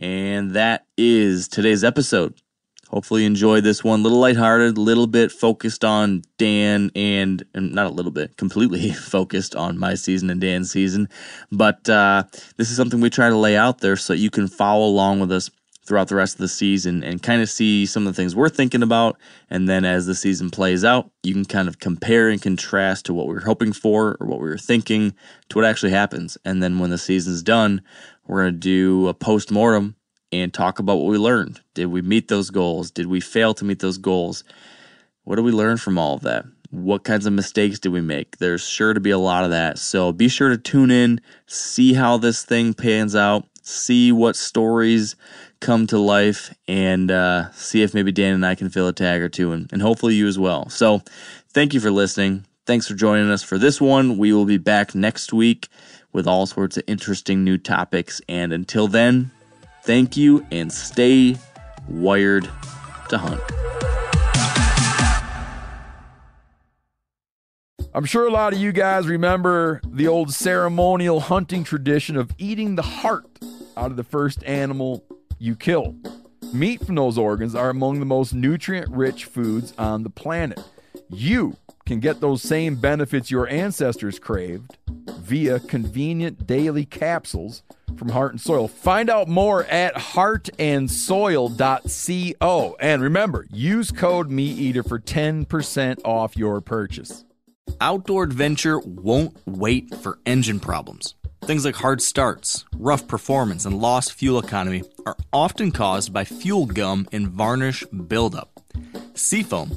And that is today's episode. Hopefully you enjoyed this one. A little lighthearted, a little bit focused on Dan and not a little bit, completely focused on my season and Dan's season. But this is something we try to lay out there so that you can follow along with us throughout the rest of the season and kind of see some of the things we're thinking about. And then as the season plays out, you can kind of compare and contrast to what we were hoping for or what we were thinking to what actually happens. And then when the season's done, we're going to do a post-mortem and talk about what we learned. Did we meet those goals? Did we fail to meet those goals? What did we learn from all of that? What kinds of mistakes did we make? There's sure to be a lot of that. So be sure to tune in, see how this thing pans out, see what stories come to life, and see if maybe Dan and I can fill a tag or two, and hopefully you as well. So thank you for listening. Thanks for joining us for this one. We will be back next week with all sorts of interesting new topics. And until then, thank you and stay wired to hunt. I'm sure a lot of you guys remember the old ceremonial hunting tradition of eating the heart out of the first animal you kill. Meat from those organs are among the most nutrient-rich foods on the planet. You can get those same benefits your ancestors craved via convenient daily capsules from Heart and Soil. Find out more at heartandsoil.co. And remember, use code MeatEater for 10% off your purchase. Outdoor adventure won't wait for engine problems. Things like hard starts, rough performance, and lost fuel economy are often caused by fuel gum and varnish buildup. Seafoam